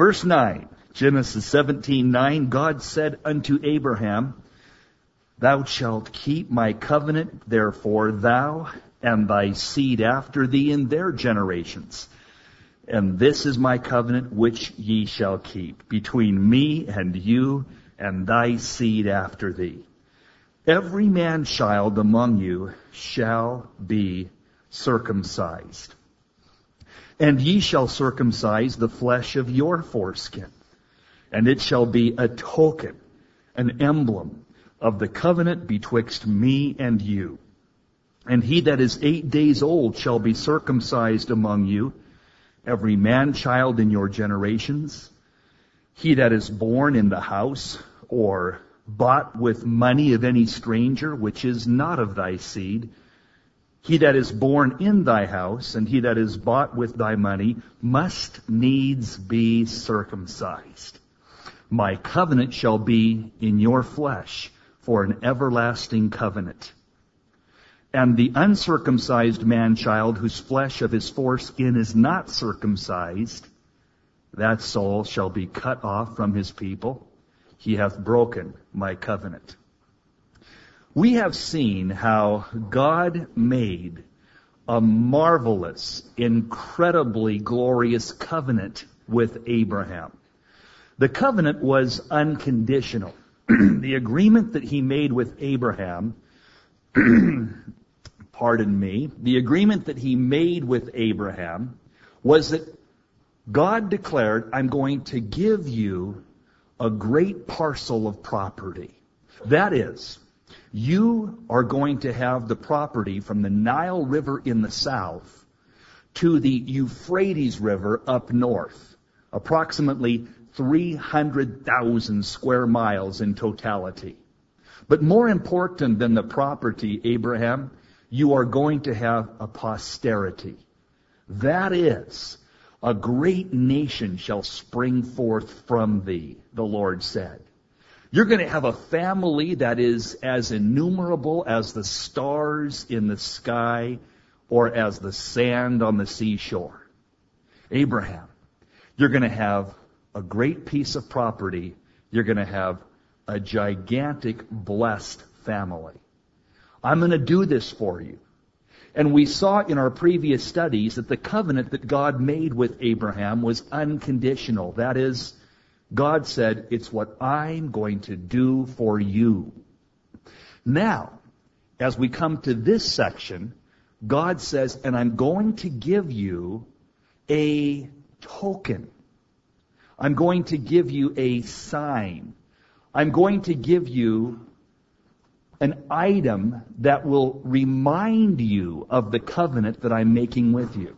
Verse 9, Genesis 17:9, God said unto Abraham, Thou shalt keep my covenant, therefore thou and thy seed after thee in their generations. And this is my covenant which ye shall keep between me and you and thy seed after thee. Every man child among you shall be circumcised. And ye shall circumcise the flesh of your foreskin, and it shall be a token, an emblem of the covenant betwixt me and you. And he that is 8 days old shall be circumcised among you, every man child in your generations. He that is born in the house, or bought with money of any stranger, which is not of thy seed, he that is born in thy house, and he that is bought with thy money, must needs be circumcised. My covenant shall be in your flesh for an everlasting covenant. And the uncircumcised man-child, whose flesh of his foreskin is not circumcised, that soul shall be cut off from his people. He hath broken my covenant. We have seen how God made a marvelous, incredibly glorious covenant with Abraham. The covenant was unconditional. The agreement that he made with Abraham, the agreement that he made with Abraham was that God declared, I'm going to give you a great parcel of property. That is, you are going to have the property from the Nile River in the south to the Euphrates River up north, approximately 300,000 square miles in totality. But more important than the property, Abraham, you are going to have a posterity. That is, a great nation shall spring forth from thee, the Lord said. You're going to have a family that is as innumerable as the stars in the sky or as the sand on the seashore. Abraham, you're going to have a great piece of property. You're going to have a gigantic, blessed family. I'm going to do this for you. And we saw in our previous studies that the covenant that God made with Abraham was unconditional. That is, God said, it's what I'm going to do for you. Now, as we come to this section, God says, and I'm going to give you a token. I'm going to give you a sign. I'm going to give you an item that will remind you of the covenant that I'm making with you.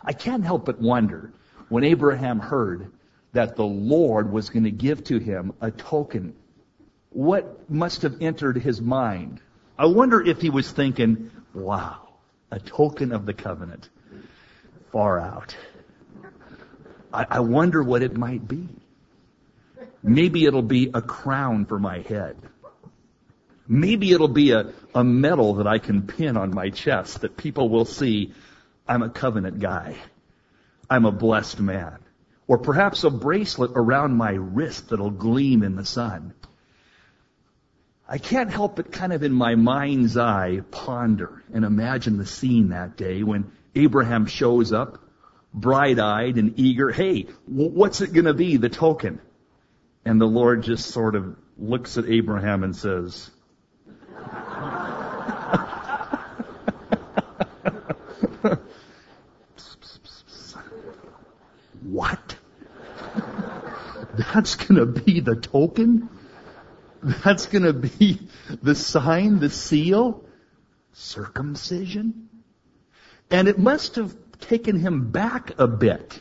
I can't help but wonder, when Abraham heard that the Lord was going to give to him a token, what must have entered his mind? I wonder if he was thinking, wow, a token of the covenant. Far out. I wonder what it might be. Maybe it'll be a crown for my head. Maybe it'll be a medal that I can pin on my chest that people will see I'm a covenant guy. I'm a blessed man. Or perhaps a bracelet around my wrist that'll gleam in the sun. I can't help but kind of in my mind's eye ponder and imagine the scene that day when Abraham shows up, bright-eyed and eager. Hey, what's it going to be, the token? And the Lord just sort of looks at Abraham and says, what? That's going to be the token? That's going to be the sign, the seal? Circumcision? And it must have taken him back a bit.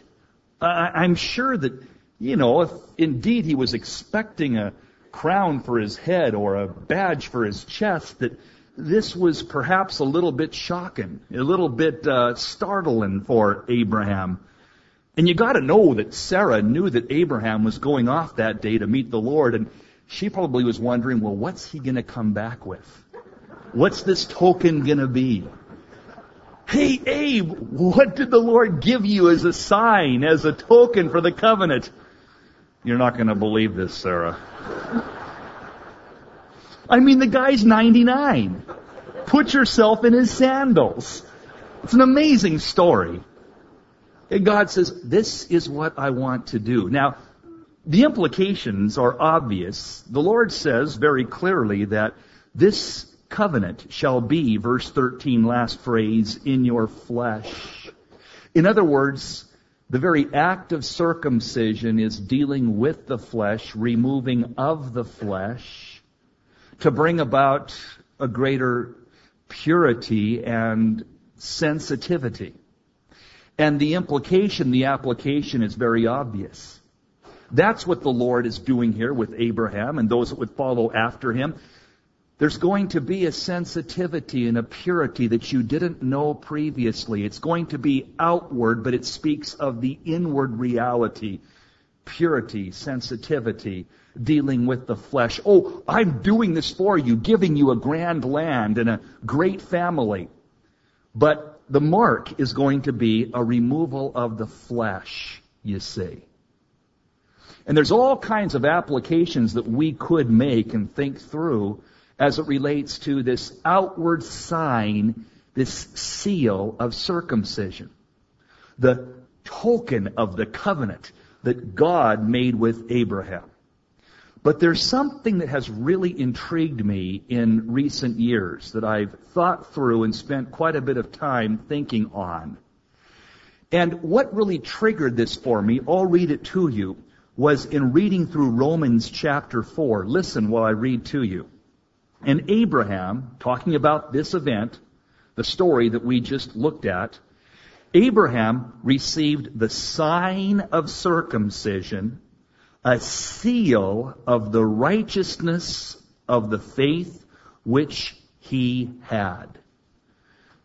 I'm sure that, if indeed he was expecting a crown for his head or a badge for his chest, that this was perhaps a little bit shocking, a little bit startling for Abraham. And you got to know that Sarah knew that Abraham was going off that day to meet the Lord, and she probably was wondering, well, what's he going to come back with? What's this token going to be? Hey, Abe, what did the Lord give you as a sign, as a token for the covenant? You're not going to believe this, Sarah. I mean, the guy's 99. Put yourself in his sandals. It's an amazing story. And God says, this is what I want to do. Now, the implications are obvious. The Lord says very clearly that this covenant shall be, verse 13, last phrase, in your flesh. In other words, the very act of circumcision is dealing with the flesh, removing of the flesh, to bring about a greater purity and sensitivity. And the implication, the application is very obvious. That's what the Lord is doing here with Abraham and those that would follow after him. There's going to be a sensitivity and a purity that you didn't know previously. It's going to be outward, but it speaks of the inward reality. Purity, sensitivity, dealing with the flesh. Oh, I'm doing this for you, giving you a grand land and a great family. But the mark is going to be a removal of the flesh, you see. And there's all kinds of applications that we could make and think through as it relates to this outward sign, this seal of circumcision, the token of the covenant that God made with Abraham. But there's something that has really intrigued me in recent years that I've thought through and spent quite a bit of time thinking on. And what really triggered this for me, I'll read it to you, was in reading through Romans chapter 4. Listen while I read to you. And Abraham, talking about this event, the story that we just looked at, Abraham received the sign of circumcision, a seal of the righteousness of the faith which he had.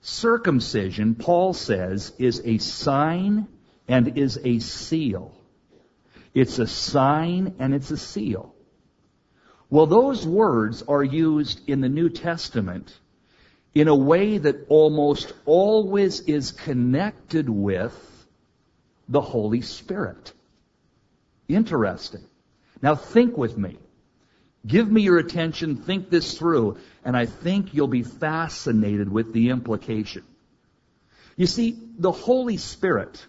Circumcision, Paul says, is a sign and is a seal. It's a sign and it's a seal. Well, those words are used in the New Testament in a way that almost always is connected with the Holy Spirit. Interesting. Now think with me. Give me your attention. Think this through. And I think you'll be fascinated with the implication. You see, the Holy Spirit,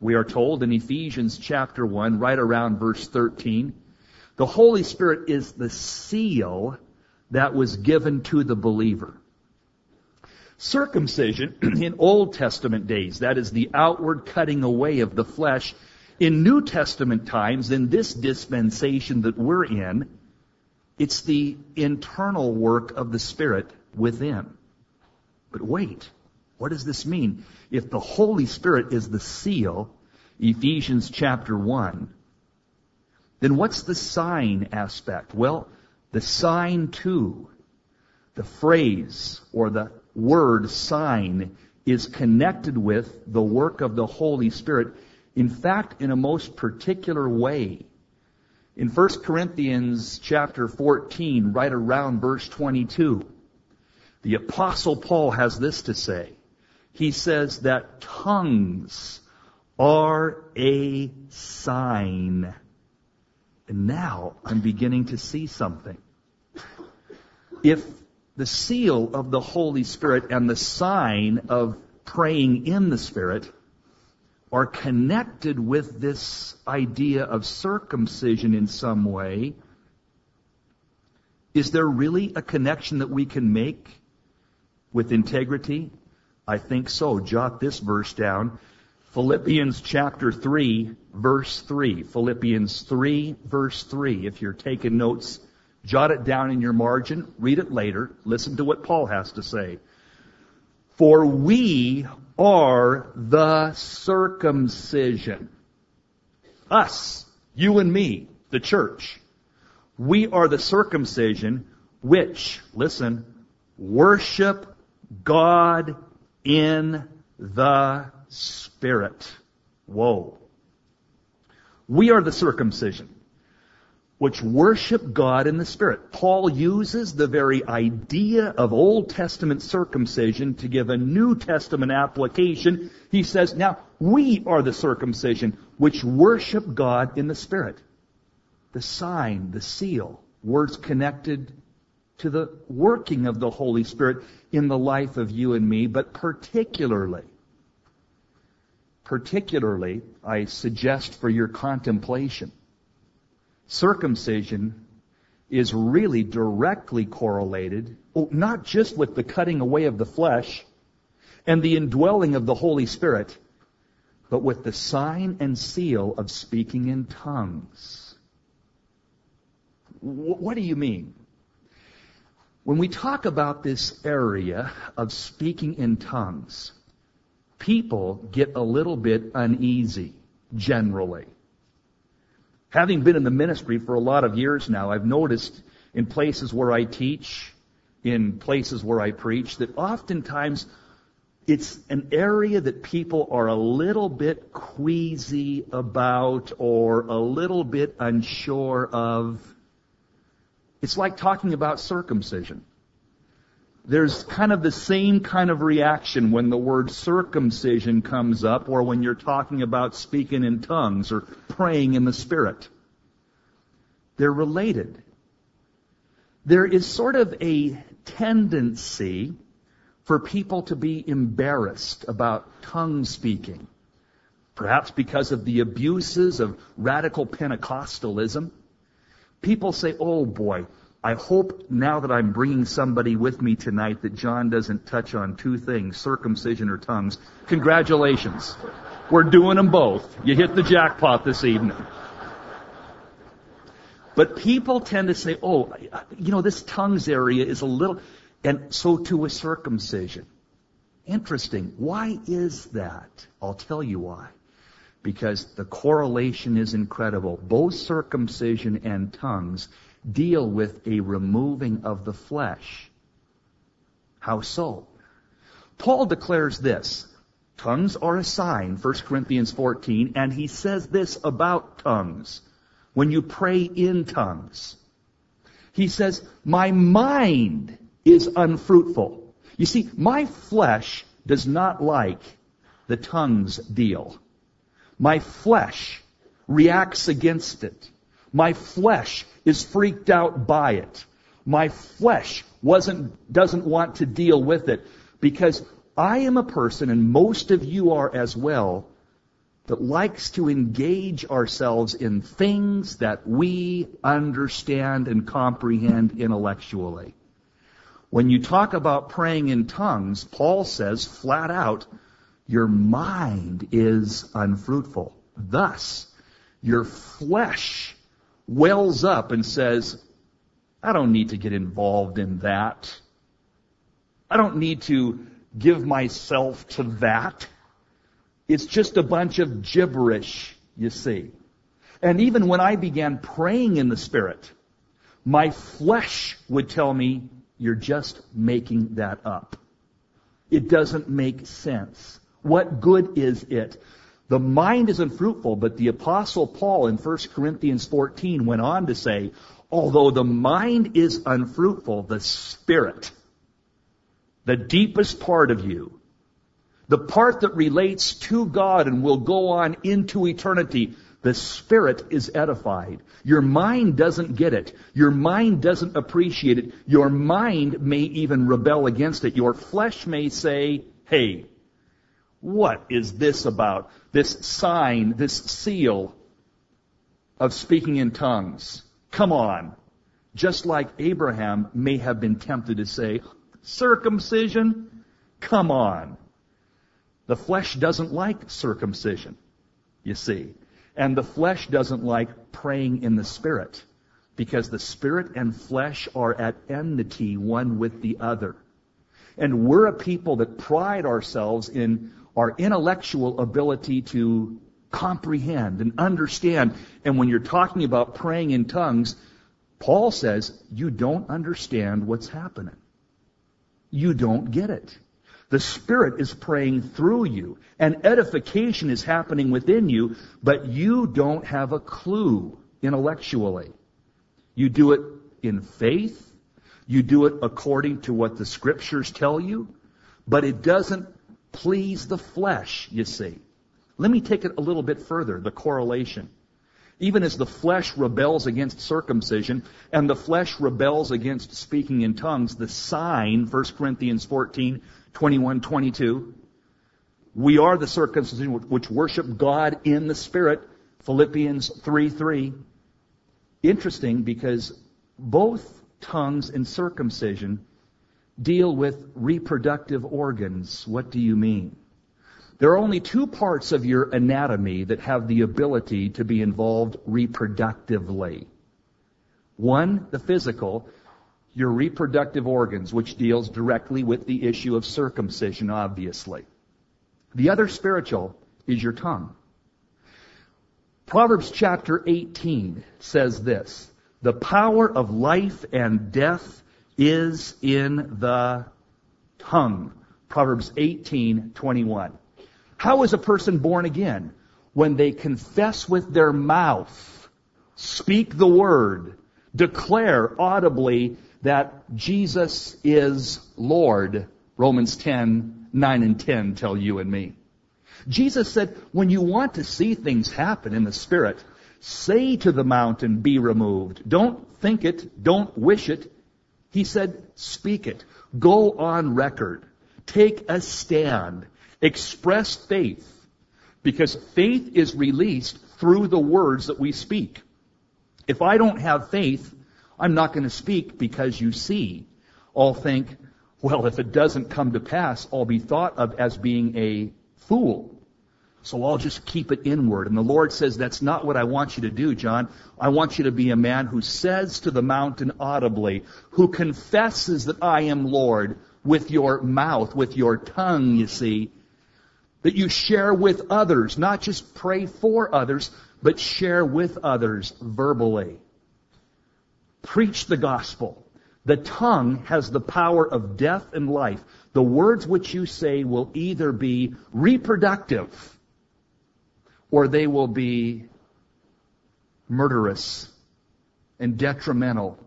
we are told in Ephesians chapter 1, right around verse 13, the Holy Spirit is the seal that was given to the believer. Circumcision in Old Testament days, that is the outward cutting away of the flesh. In New Testament times, in this dispensation that we're in, it's the internal work of the Spirit within. But wait, what does this mean? If the Holy Spirit is the seal, Ephesians chapter 1, then what's the sign aspect? Well, the sign too, the phrase or the word sign is connected with the work of the Holy Spirit. In fact, in a most particular way. In 1 Corinthians chapter 14, right around verse 22, the Apostle Paul has this to say. He says that tongues are a sign. And now I'm beginning to see something. If the seal of the Holy Spirit and the sign of praying in the Spirit are connected with this idea of circumcision in some way, is there really a connection that we can make with integrity? I think so. Jot this verse down. Philippians chapter 3, verse 3. Philippians 3, verse 3. If you're taking notes, jot it down in your margin. Read it later. Listen to what Paul has to say. For we are the circumcision. Us, you and me, the church. We are the circumcision which, listen, worship God in the Spirit. Whoa. We are the circumcision which worship God in the Spirit. Paul uses the very idea of Old Testament circumcision to give a New Testament application. He says, now, we are the circumcision, which worship God in the Spirit. The sign, the seal, words connected to the working of the Holy Spirit in the life of you and me, but particularly, I suggest for your contemplation, circumcision is really directly correlated, not just with the cutting away of the flesh and the indwelling of the Holy Spirit, but with the sign and seal of speaking in tongues. What do you mean? When we talk about this area of speaking in tongues, people get a little bit uneasy, generally. Having been in the ministry for a lot of years now, I've noticed in places where I teach, in places where I preach, that oftentimes it's an area that people are a little bit queasy about or a little bit unsure of. It's like talking about circumcision. There's kind of the same kind of reaction when the word circumcision comes up or when you're talking about speaking in tongues or praying in the Spirit. They're related. There is sort of a tendency for people to be embarrassed about tongue speaking, perhaps because of the abuses of radical Pentecostalism. People say, oh boy, I hope now that I'm bringing somebody with me tonight that John doesn't touch on two things, circumcision or tongues. Congratulations. We're doing them both. You hit the jackpot this evening. But people tend to say, oh, you know, this tongues area is a little, and so too is circumcision. Interesting. Why is that? I'll tell you why. Because the correlation is incredible. Both circumcision and tongues deal with a removing of the flesh. How so? Paul declares this. Tongues are a sign, 1 Corinthians 14, and he says this about tongues. When you pray in tongues, he says, my mind is unfruitful. You see, my flesh does not like the tongues deal. My flesh reacts against it. My flesh is freaked out by it. My flesh doesn't want to deal with it, because I am a person, and most of you are as well, that likes to engage ourselves in things that we understand and comprehend intellectually. When you talk about praying in tongues, Paul says flat out, your mind is unfruitful. Thus, your flesh wells up and says, I don't need to get involved in that. I don't need to give myself to that. It's just a bunch of gibberish, you see. And even when I began praying in the Spirit, my flesh would tell me, you're just making that up. It doesn't make sense. What good is it? The mind is unfruitful, but the Apostle Paul in 1 Corinthians 14 went on to say, although the mind is unfruitful, the Spirit, the deepest part of you, the part that relates to God and will go on into eternity, the Spirit is edified. Your mind doesn't get it. Your mind doesn't appreciate it. Your mind may even rebel against it. Your flesh may say, hey, what is this about? This sign, this seal of speaking in tongues. Come on. Just like Abraham may have been tempted to say, circumcision? Come on. The flesh doesn't like circumcision, you see. And the flesh doesn't like praying in the Spirit, because the Spirit and flesh are at enmity one with the other. And we're a people that pride ourselves in our intellectual ability to comprehend and understand. And when you're talking about praying in tongues, Paul says, you don't understand what's happening. You don't get it. The Spirit is praying through you, and edification is happening within you, but you don't have a clue intellectually. You do it in faith. You do it according to what the Scriptures tell you. But it doesn't please the flesh, you see. Let me take it a little bit further, the correlation. Even as the flesh rebels against circumcision and the flesh rebels against speaking in tongues, the sign, 1 Corinthians 14, 21, 22, we are the circumcision which worship God in the Spirit, Philippians 3, 3. Interesting, because both tongues and circumcision deal with reproductive organs. What do you mean? There are only two parts of your anatomy that have the ability to be involved reproductively. One, the physical, your reproductive organs, which deals directly with the issue of circumcision, obviously. The other, spiritual, is your tongue. Proverbs chapter 18 says this, "The power of life and death is in the tongue." Proverbs 18, 21. How is a person born again? When they confess with their mouth, speak the word, declare audibly that Jesus is Lord. Romans 10, 9 and 10 tell you and me. Jesus said, when you want to see things happen in the Spirit, say to the mountain, be removed. Don't think it. Don't wish it. He said, speak it. Go on record. Take a stand. Express faith, because faith is released through the words that we speak. If I don't have faith, I'm not going to speak, because you see, I'll think, well, if it doesn't come to pass, I'll be thought of as being a fool. So I'll just keep it inward. And the Lord says, that's not what I want you to do, John. I want you to be a man who says to the mountain audibly, who confesses that I am Lord with your mouth, with your tongue, you see, that you share with others, not just pray for others, but share with others verbally. Preach the gospel. The tongue has the power of death and life. The words which you say will either be reproductive or they will be murderous and detrimental.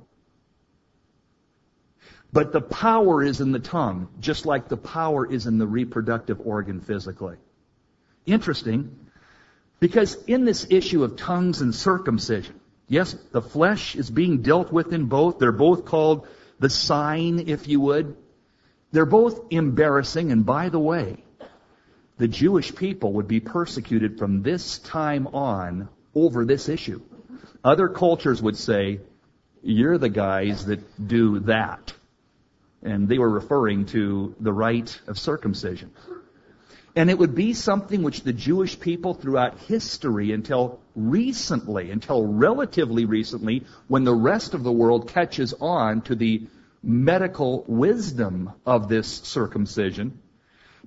But the power is in the tongue, just like the power is in the reproductive organ physically. Interesting, because in this issue of tongues and circumcision, yes, the flesh is being dealt with in both. They're both called the sign, if you would. They're both embarrassing, and by the way, the Jewish people would be persecuted from this time on over this issue. Other cultures would say, you're the guys that do that. And they were referring to the rite of circumcision. And it would be something which the Jewish people throughout history until relatively recently, when the rest of the world catches on to the medical wisdom of this circumcision.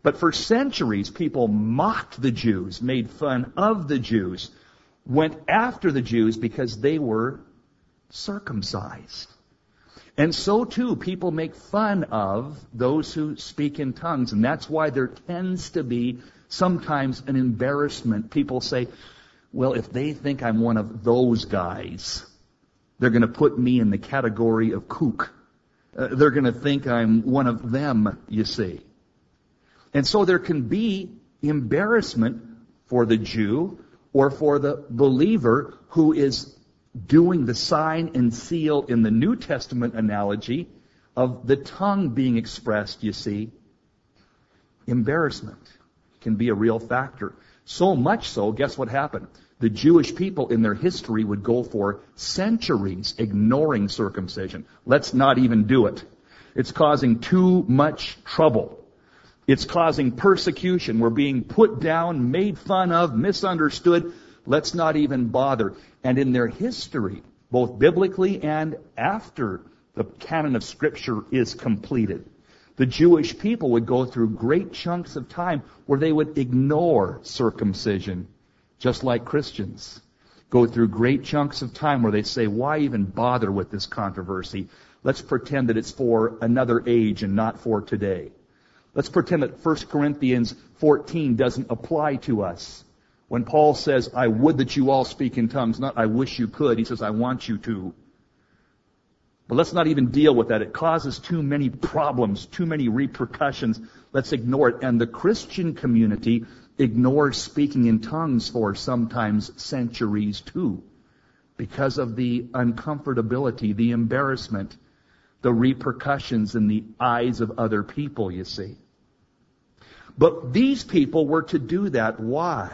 But for centuries, people mocked the Jews, made fun of the Jews, went after the Jews because they were circumcised. And so, too, people make fun of those who speak in tongues. And that's why there tends to be sometimes an embarrassment. People say, well, if they think I'm one of those guys, they're going to put me in the category of kook. They're going to think I'm one of them, you see. And so there can be embarrassment for the Jew or for the believer who is doing the sign and seal in the New Testament analogy of the tongue being expressed, you see. Embarrassment can be a real factor. So much so, guess what happened? The Jewish people in their history would go for centuries ignoring circumcision. Let's not even do it. It's causing too much trouble. It's causing persecution. We're being put down, made fun of, misunderstood. Let's not even bother. And in their history, both biblically and after the canon of Scripture is completed, the Jewish people would go through great chunks of time where they would ignore circumcision, just like Christians go through great chunks of time where they say, why even bother with this controversy? Let's pretend that it's for another age and not for today. Let's pretend that 1 Corinthians 14 doesn't apply to us. When Paul says, I would that you all speak in tongues, not I wish you could, he says, I want you to. But let's not even deal with that. It causes too many problems, too many repercussions. Let's ignore it. And the Christian community ignores speaking in tongues for sometimes centuries too, because of the uncomfortability, the embarrassment, the repercussions in the eyes of other people, you see. But these people were to do that. Why?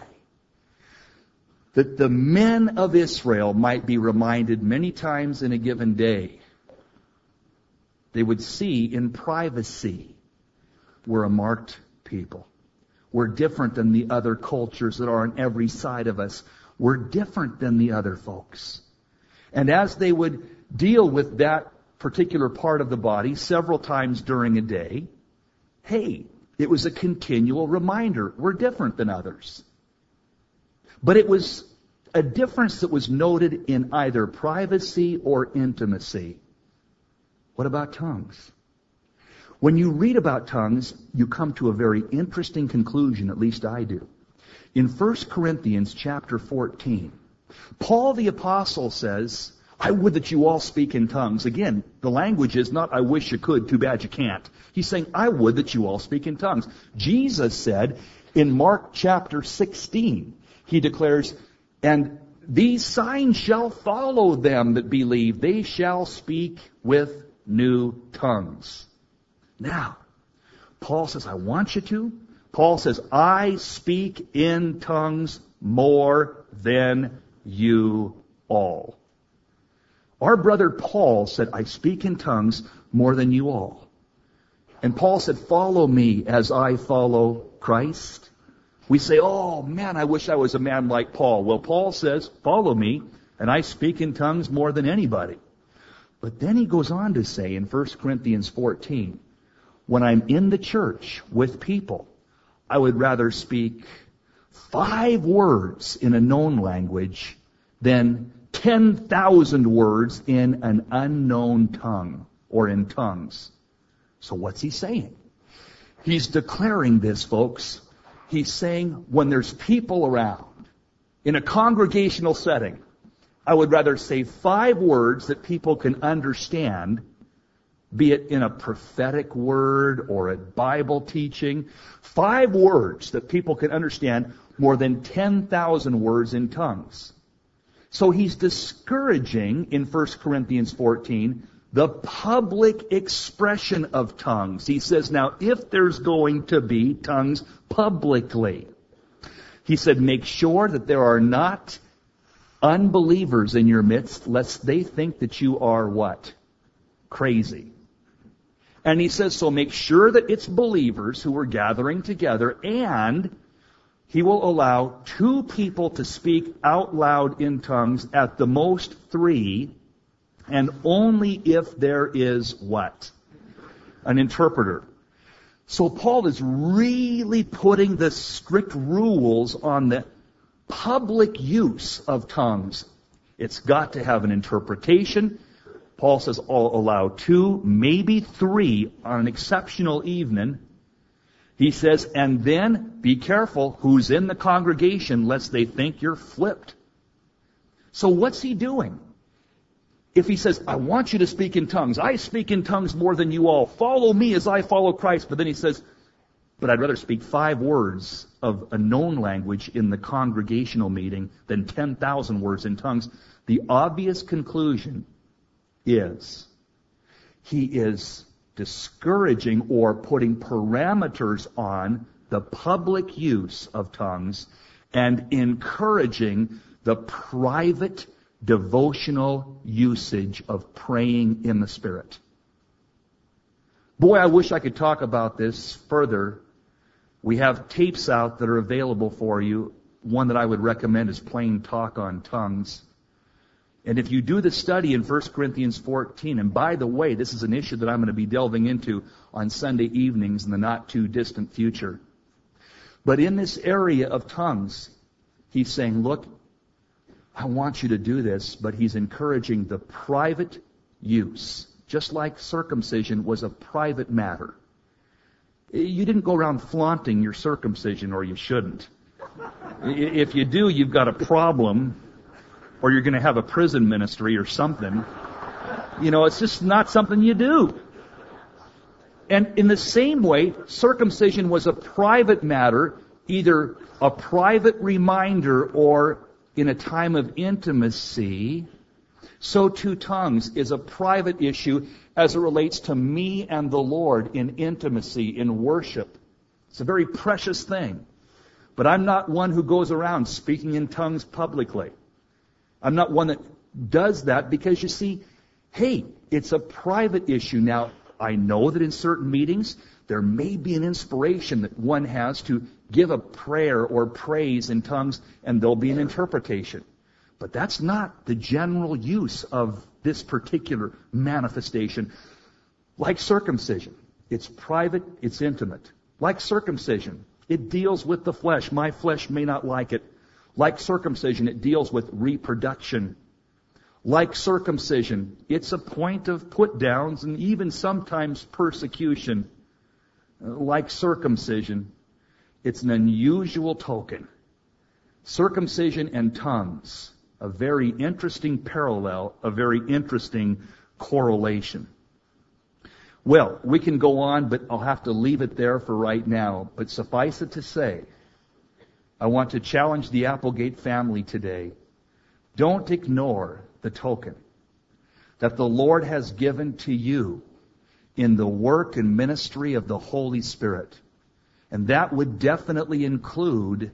That the men of Israel might be reminded many times in a given day. They would see in privacy, we're a marked people. We're different than the other cultures that are on every side of us. We're different than the other folks. And as they would deal with that particular part of the body several times during a day, hey, it was a continual reminder. We're different than others. But it was a difference that was noted in either privacy or intimacy. What about tongues? When you read about tongues, you come to a very interesting conclusion, at least I do. In 1 Corinthians chapter 14, Paul the Apostle says, I would that you all speak in tongues. Again, the language is not, I wish you could, too bad you can't. He's saying, I would that you all speak in tongues. Jesus said in Mark chapter 16, he declares, and these signs shall follow them that believe. They shall speak with new tongues. Now, Paul says, I want you to. Paul says, I speak in tongues more than you all. Our brother Paul said, I speak in tongues more than you all. And Paul said, follow me as I follow Christ. We say, oh man, I wish I was a man like Paul. Well, Paul says, follow me, and I speak in tongues more than anybody. But then he goes on to say in 1 Corinthians 14, when I'm in the church with people, I would rather speak 5 words in a known language than 10,000 words in an unknown tongue or in tongues. So what's he saying? He's declaring this, folks. He's saying when there's people around, in a congregational setting, I would rather say 5 words that people can understand, be it in a prophetic word or a Bible teaching, 5 words that people can understand more than 10,000 words in tongues. So he's discouraging, in 1 Corinthians 14, the public expression of tongues. He says, now, if there's going to be tongues publicly, he said, make sure that there are not unbelievers in your midst, lest they think that you are what? Crazy. And he says, so make sure that it's believers who are gathering together, and he will allow 2 people to speak out loud in tongues, at the most 3, and only if there is what? An interpreter. So Paul is really putting the strict rules on the public use of tongues. It's got to have an interpretation. Paul says, I'll allow 2, maybe 3 on an exceptional evening. He says, and then be careful who's in the congregation, lest they think you're flipped. So what's he doing? If he says, I want you to speak in tongues, I speak in tongues more than you all, follow me as I follow Christ, but then he says, but I'd rather speak 5 words of a known language in the congregational meeting than 10,000 words in tongues. The obvious conclusion is he is discouraging or putting parameters on the public use of tongues and encouraging the private devotional usage of praying in the Spirit. Boy, I wish I could talk about this further. We have tapes out that are available for you. One that I would recommend is Plain Talk on Tongues. And if you do the study in 1 Corinthians 14, and by the way, this is an issue that I'm going to be delving into on Sunday evenings in the not-too-distant future. But in this area of tongues, he's saying, look, I want you to do this, but he's encouraging the private use. Just like circumcision was a private matter. You didn't go around flaunting your circumcision, or you shouldn't. If you do, you've got a problem, or you're going to have a prison ministry or something. You know, it's just not something you do. And in the same way, circumcision was a private matter, either a private reminder or in a time of intimacy. So too tongues is a private issue as it relates to me and the Lord in intimacy, in worship. It's a very precious thing. But I'm not one who goes around speaking in tongues publicly. I'm not one that does that because, you see, hey, it's a private issue. Now, I know that in certain meetings, there may be an inspiration that one has to give a prayer or praise in tongues, and there'll be an interpretation. But that's not the general use of this particular manifestation. Like circumcision, it's private, it's intimate. Like circumcision, it deals with the flesh. My flesh may not like it. Like circumcision, it deals with reproduction. Like circumcision, it's a point of put-downs and even sometimes persecution. Like circumcision, it's an unusual token. Circumcision and tongues, a very interesting parallel, a very interesting correlation. Well, we can go on, but I'll have to leave it there for right now. But suffice it to say, I want to challenge the Applegate family today. Don't ignore the token that the Lord has given to you in the work and ministry of the Holy Spirit. And that would definitely include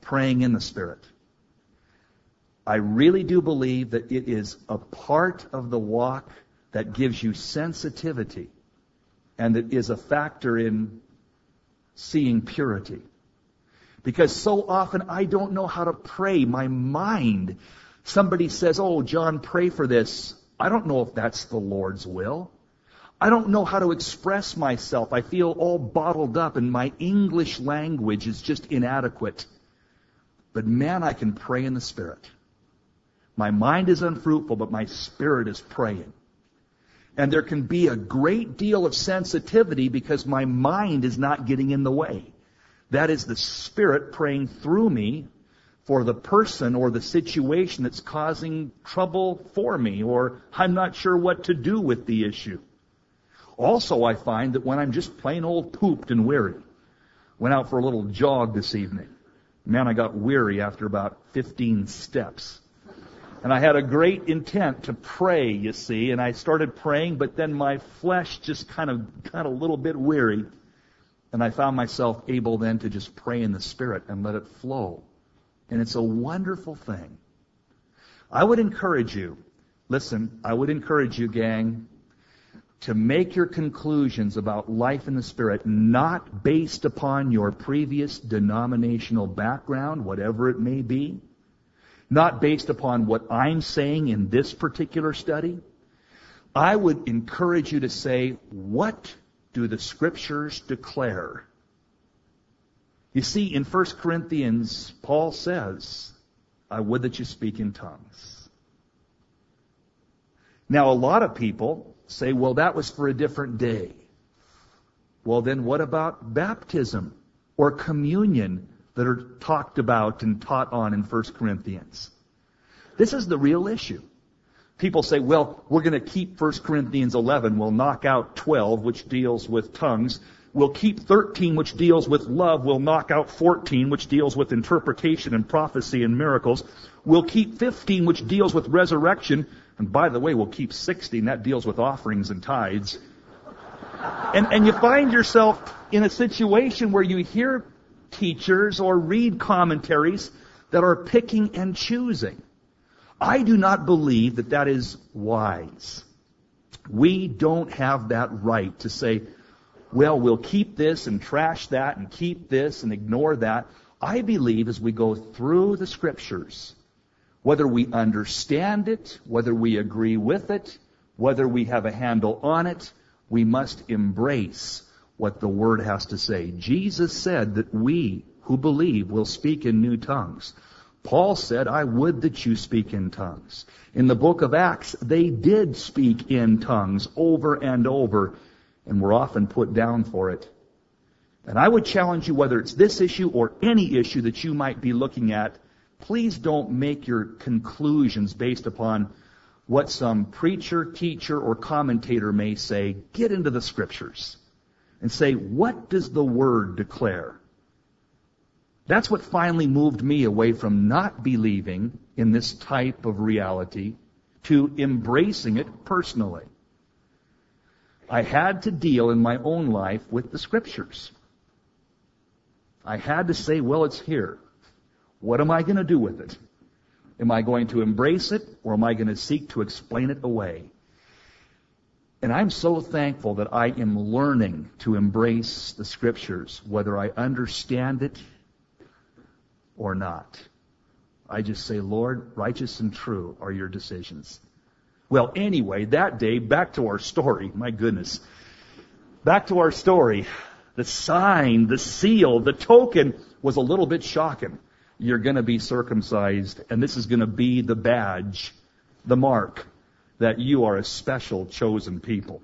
praying in the Spirit. I really do believe that it is a part of the walk that gives you sensitivity and it is a factor in seeing purity. Because so often I don't know how to pray. My mind, somebody says, oh, John, pray for this. I don't know if that's the Lord's will. I don't know how to express myself. I feel all bottled up and my English language is just inadequate. But man, I can pray in the Spirit. My mind is unfruitful, but my spirit is praying. And there can be a great deal of sensitivity because my mind is not getting in the way. That is the Spirit praying through me for the person or the situation that's causing trouble for me, or I'm not sure what to do with the issue. Also, I find that when I'm just plain old pooped and weary, went out for a little jog this evening. Man, I got weary after about 15 steps. And I had a great intent to pray, you see, and I started praying, but then my flesh just kind of a little bit weary. And I found myself able then to just pray in the Spirit and let it flow. And it's a wonderful thing. I would encourage you, listen, I would encourage you, gang, to make your conclusions about life in the Spirit not based upon your previous denominational background, whatever it may be, not based upon what I'm saying in this particular study. I would encourage you to say, what do the Scriptures declare? You see, in 1 Corinthians, Paul says, I would that you speak in tongues. Now, a lot of people say, well, that was for a different day. Well, then what about baptism or communion that are talked about and taught on in 1 Corinthians? This is the real issue. People say, well, we're going to keep 1 Corinthians 11. We'll knock out 12, which deals with tongues. We'll keep 13, which deals with love. We'll knock out 14, which deals with interpretation and prophecy and miracles. We'll keep 15, which deals with resurrection. And by the way, we'll keep 16. That deals with offerings and tithes. And you find yourself in a situation where you hear teachers or read commentaries that are picking and choosing. I do not believe that that is wise. We don't have that right to say, well, we'll keep this and trash that and keep this and ignore that. I believe as we go through the Scriptures, whether we understand it, whether we agree with it, whether we have a handle on it, we must embrace what the Word has to say. Jesus said that we who believe will speak in new tongues. Paul said, I would that you speak in tongues. In the book of Acts, they did speak in tongues over and over, and were often put down for it. And I would challenge you, whether it's this issue or any issue that you might be looking at, please don't make your conclusions based upon what some preacher, teacher, or commentator may say, get into the Scriptures and say, what does the Word declare? That's what finally moved me away from not believing in this type of reality to embracing it personally. I had to deal in my own life with the Scriptures. I had to say, well, it's here. What am I going to do with it? Am I going to embrace it, or am I going to seek to explain it away? And I'm so thankful that I am learning to embrace the Scriptures, whether I understand it or not. I just say, Lord, righteous and true are your decisions. Well, anyway, that day, back to our story. My goodness. Back to our story. The sign, the seal, the token was a little bit shocking. You're going to be circumcised, and this is going to be the badge, the mark, that you are a special chosen people.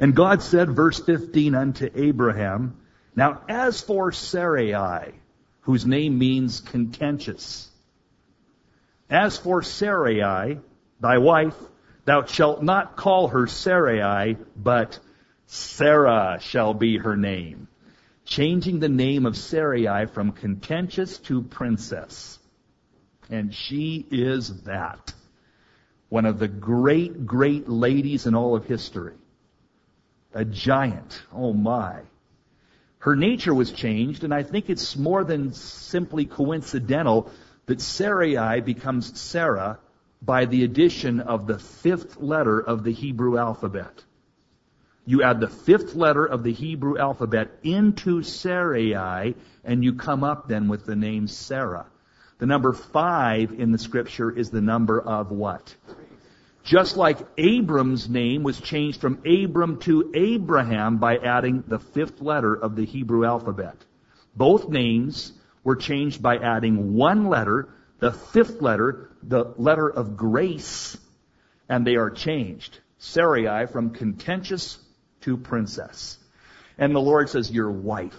And God said, verse 15, unto Abraham, now as for Sarai, whose name means contentious, as for Sarai, thy wife, thou shalt not call her Sarai, but Sarah shall be her name. Changing the name of Sarai from contentious to princess. And she is that. One of the great, great ladies in all of history. A giant. Oh my. Her nature was changed, and I think it's more than simply coincidental that Sarai becomes Sarah by the addition of the fifth letter of the Hebrew alphabet. You add the fifth letter of the Hebrew alphabet into Sarai, and you come up then with the name Sarah. The number 5 in the Scripture is the number of what? Just like Abram's name was changed from Abram to Abraham by adding the fifth letter of the Hebrew alphabet. Both names were changed by adding one letter, the fifth letter, the letter of grace, and they are changed. Sarai from contentious to princess. And the Lord says, your wife,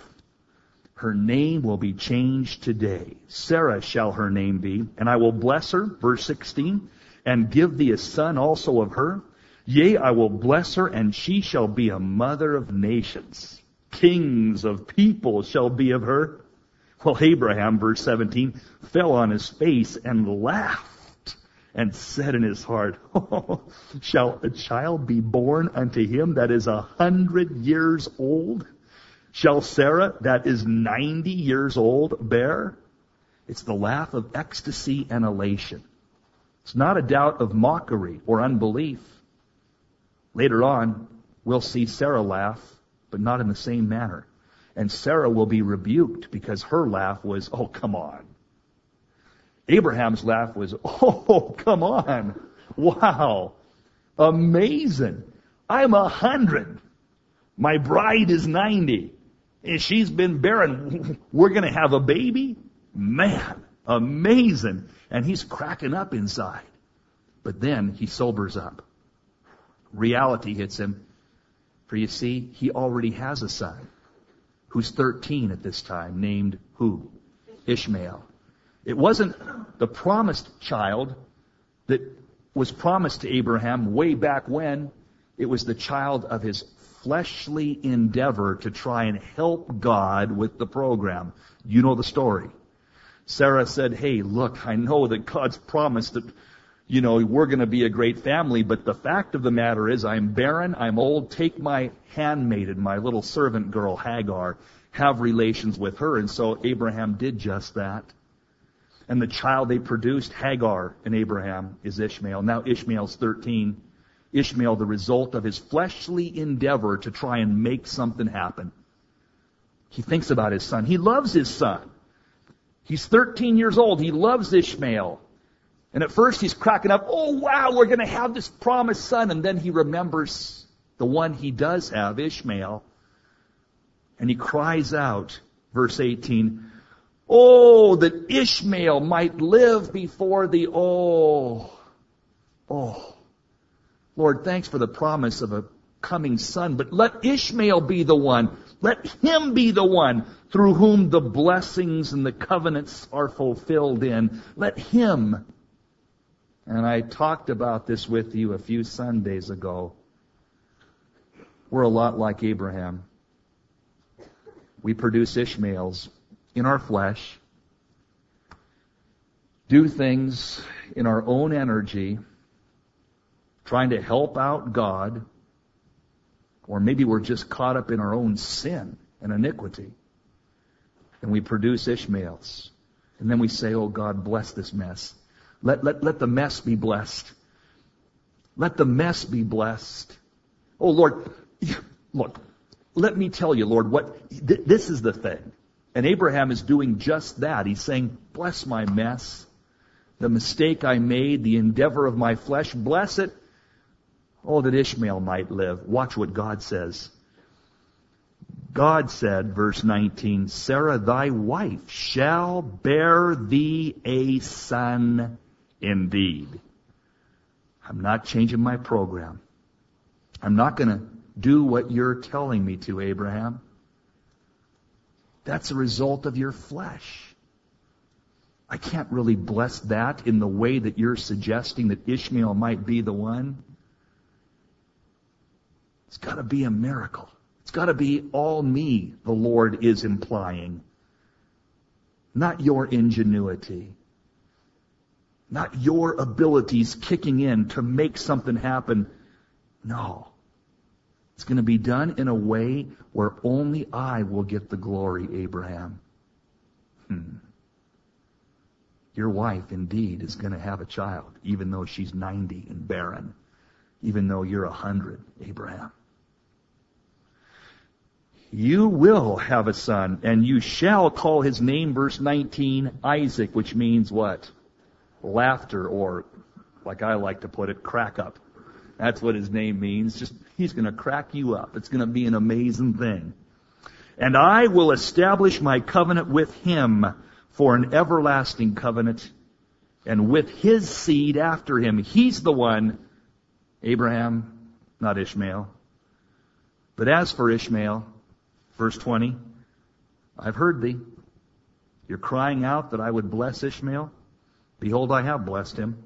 her name will be changed today. Sarah shall her name be, and I will bless her, verse 16, and give thee a son also of her. Yea, I will bless her, and she shall be a mother of nations. Kings of people shall be of her. Well, Abraham, verse 17, fell on his face and laughed and said in his heart, oh, shall a child be born unto him that is 100 years old? Shall Sarah, that is 90 years old, bear? It's the laugh of ecstasy and elation. It's not a doubt of mockery or unbelief. Later on, we'll see Sarah laugh, but not in the same manner. And Sarah will be rebuked because her laugh was, oh, come on. Abraham's laugh was, oh, come on. Wow. Amazing. I'm 100. My bride is 90. And she's been barren. We're going to have a baby? Man, amazing. And he's cracking up inside. But then he sobers up. Reality hits him. For you see, he already has a son who's 13 at this time, named who? Ishmael. It wasn't the promised child that was promised to Abraham way back when. It was the child of his fleshly endeavor to try and help God with the program. You know the story. Sarah said, hey, look, I know that God's promised that, you know, we're going to be a great family, but the fact of the matter is I'm barren, I'm old, take my handmaiden, my little servant girl, Hagar, have relations with her. And so Abraham did just that. And the child they produced, Hagar and Abraham, is Ishmael. Now Ishmael's 13. Ishmael, the result of his fleshly endeavor to try and make something happen. He thinks about his son. He loves his son. He's 13 years old. He loves Ishmael. And at first he's cracking up, oh wow, we're going to have this promised son. And then he remembers the one he does have, Ishmael. And he cries out, verse 18, oh, that Ishmael might live before thee. Oh, Lord, thanks for the promise of a coming son, but let Ishmael be the one. Let him be the one through whom the blessings and the covenants are fulfilled in. Let him And I talked about this with you a few Sundays ago. We're a lot like Abraham. We produce Ishmaels in our flesh, do things in our own energy, trying to help out God, or maybe we're just caught up in our own sin and iniquity, and we produce Ishmaels. And then we say, oh God, bless this mess. Let the mess be blessed. Let the mess be blessed. Oh Lord, look, let me tell you, Lord, this is the thing. And Abraham is doing just that. He's saying, bless my mess, the mistake I made, the endeavor of my flesh, bless it. Oh, that Ishmael might live. Watch what God says. God said, verse 19, Sarah, thy wife, shall bear thee a son indeed. I'm not changing my program. I'm not going to do what you're telling me to, Abraham. That's a result of your flesh. I can't really bless that in the way that you're suggesting that Ishmael might be the one. It's got to be a miracle. It's got to be all me, the Lord is implying. Not your ingenuity. Not your abilities kicking in to make something happen. No. It's going to be done in a way where only I will get the glory, Abraham. Your wife, indeed, is going to have a child, even though she's 90 and barren. Even though you're 100, Abraham. You will have a son, and you shall call his name, verse 19, Isaac, which means what? Laughter, or like I like to put it, crack up. That's what his name means. Just, he's going to crack you up. It's going to be an amazing thing. And I will establish my covenant with him for an everlasting covenant, and with his seed after him. He's the one, Abraham, not Ishmael. But as for Ishmael, verse 20, I've heard thee. You're crying out that I would bless Ishmael. Behold, I have blessed him,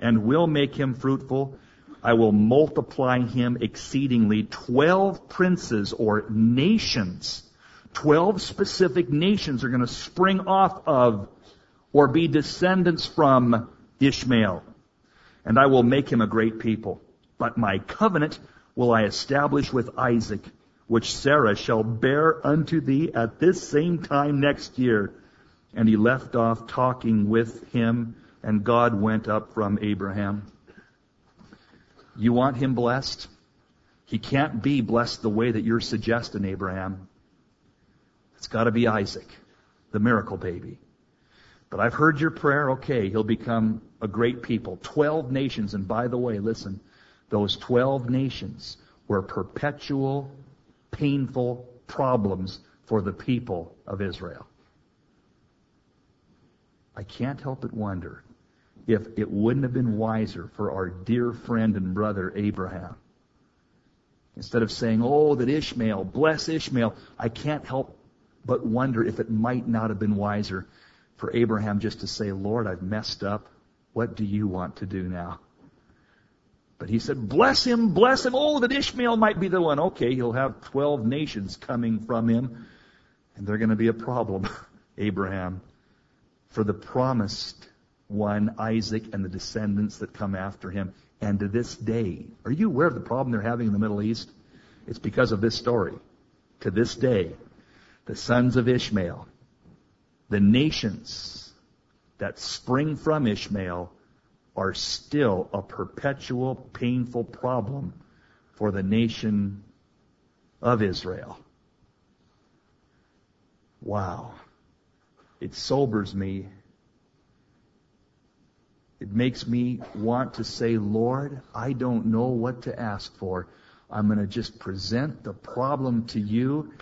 and will make him fruitful. I will multiply him exceedingly. 12 princes or nations, 12 specific nations are going to spring off of or be descendants from Ishmael. And I will make him a great people. But my covenant will I establish with Isaac, which Sarah shall bear unto thee at this same time next year. And he left off talking with him, and God went up from Abraham. You want him blessed? He can't be blessed the way that you're suggesting, Abraham. It's got to be Isaac, the miracle baby. But I've heard your prayer, okay, he'll become a great people. 12 nations, and by the way, listen, those 12 nations were perpetual, painful problems for the people of Israel. I can't help but wonder if it wouldn't have been wiser for our dear friend and brother Abraham, instead of saying, oh, that Ishmael, bless Ishmael, I can't help but wonder if it might not have been wiser for Abraham just to say, Lord, I've messed up. What do you want to do now? But he said, bless him, oh, that Ishmael might be the one. Okay, he'll have 12 nations coming from him, and they're going to be a problem, Abraham, for the promised one, Isaac, and the descendants that come after him. And to this day, are you aware of the problem they're having in the Middle East? It's because of this story. To this day, the sons of Ishmael, the nations that spring from Ishmael, are still a perpetual, painful problem for the nation of Israel. Wow. It sobers me. It makes me want to say, Lord, I don't know what to ask for. I'm going to just present the problem to you,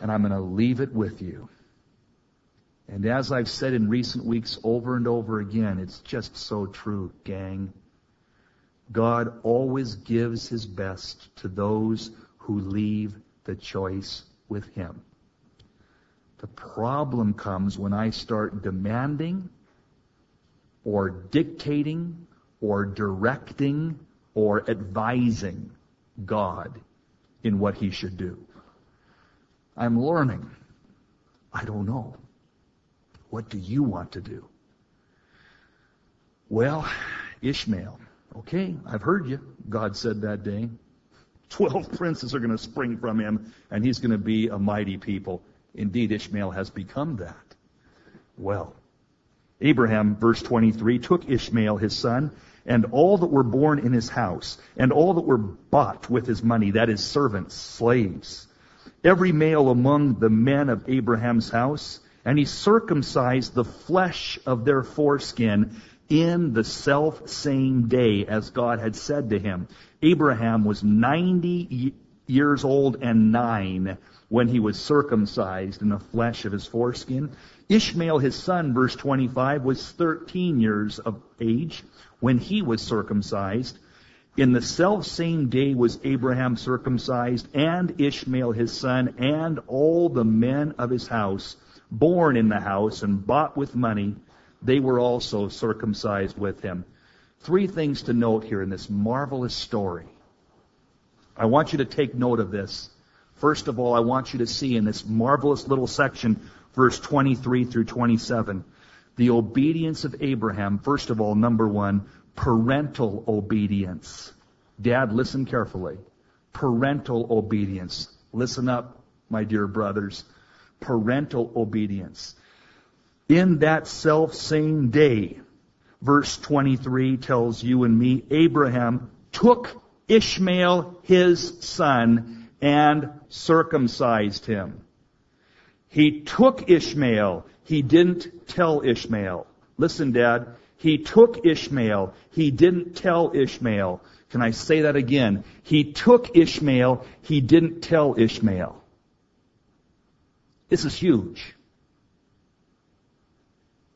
and I'm going to leave it with you. And as I've said in recent weeks over and over again, it's just so true, gang. God always gives his best to those who leave the choice with him. The problem comes when I start demanding or dictating or directing or advising God in what he should do. I'm learning. I don't know. What do you want to do? Well, Ishmael, okay, I've heard you, God said that day. 12 princes are going to spring from him, and he's going to be a mighty people. Indeed, Ishmael has become that. Well, Abraham, verse 23, took Ishmael, his son, and all that were born in his house, and all that were bought with his money, that is servants, slaves, every male among the men of Abraham's house, and he circumcised the flesh of their foreskin in the self-same day as God had said to him. Abraham was 90 years old and 9 when he was circumcised in the flesh of his foreskin. Ishmael, his son, verse 25, was 13 years of age when he was circumcised. In the self-same day was Abraham circumcised, and Ishmael, his son, and all the men of his house, born in the house and bought with money, they were also circumcised with him. 3 things to note here in this marvelous story. I want you to take note of this. First of all, I want you to see in this marvelous little section, verse 23 through 27, the obedience of Abraham. First of all, number 1, parental obedience. Dad, listen carefully. Parental obedience. Listen up, my dear brothers. Parental obedience. In that self-same day, verse 23 tells you and me, Abraham took Ishmael, his son, and circumcised him. He took Ishmael. He didn't tell Ishmael. Listen, Dad. He took Ishmael. He didn't tell Ishmael. Can I say that again? He took Ishmael. He didn't tell Ishmael. This is huge.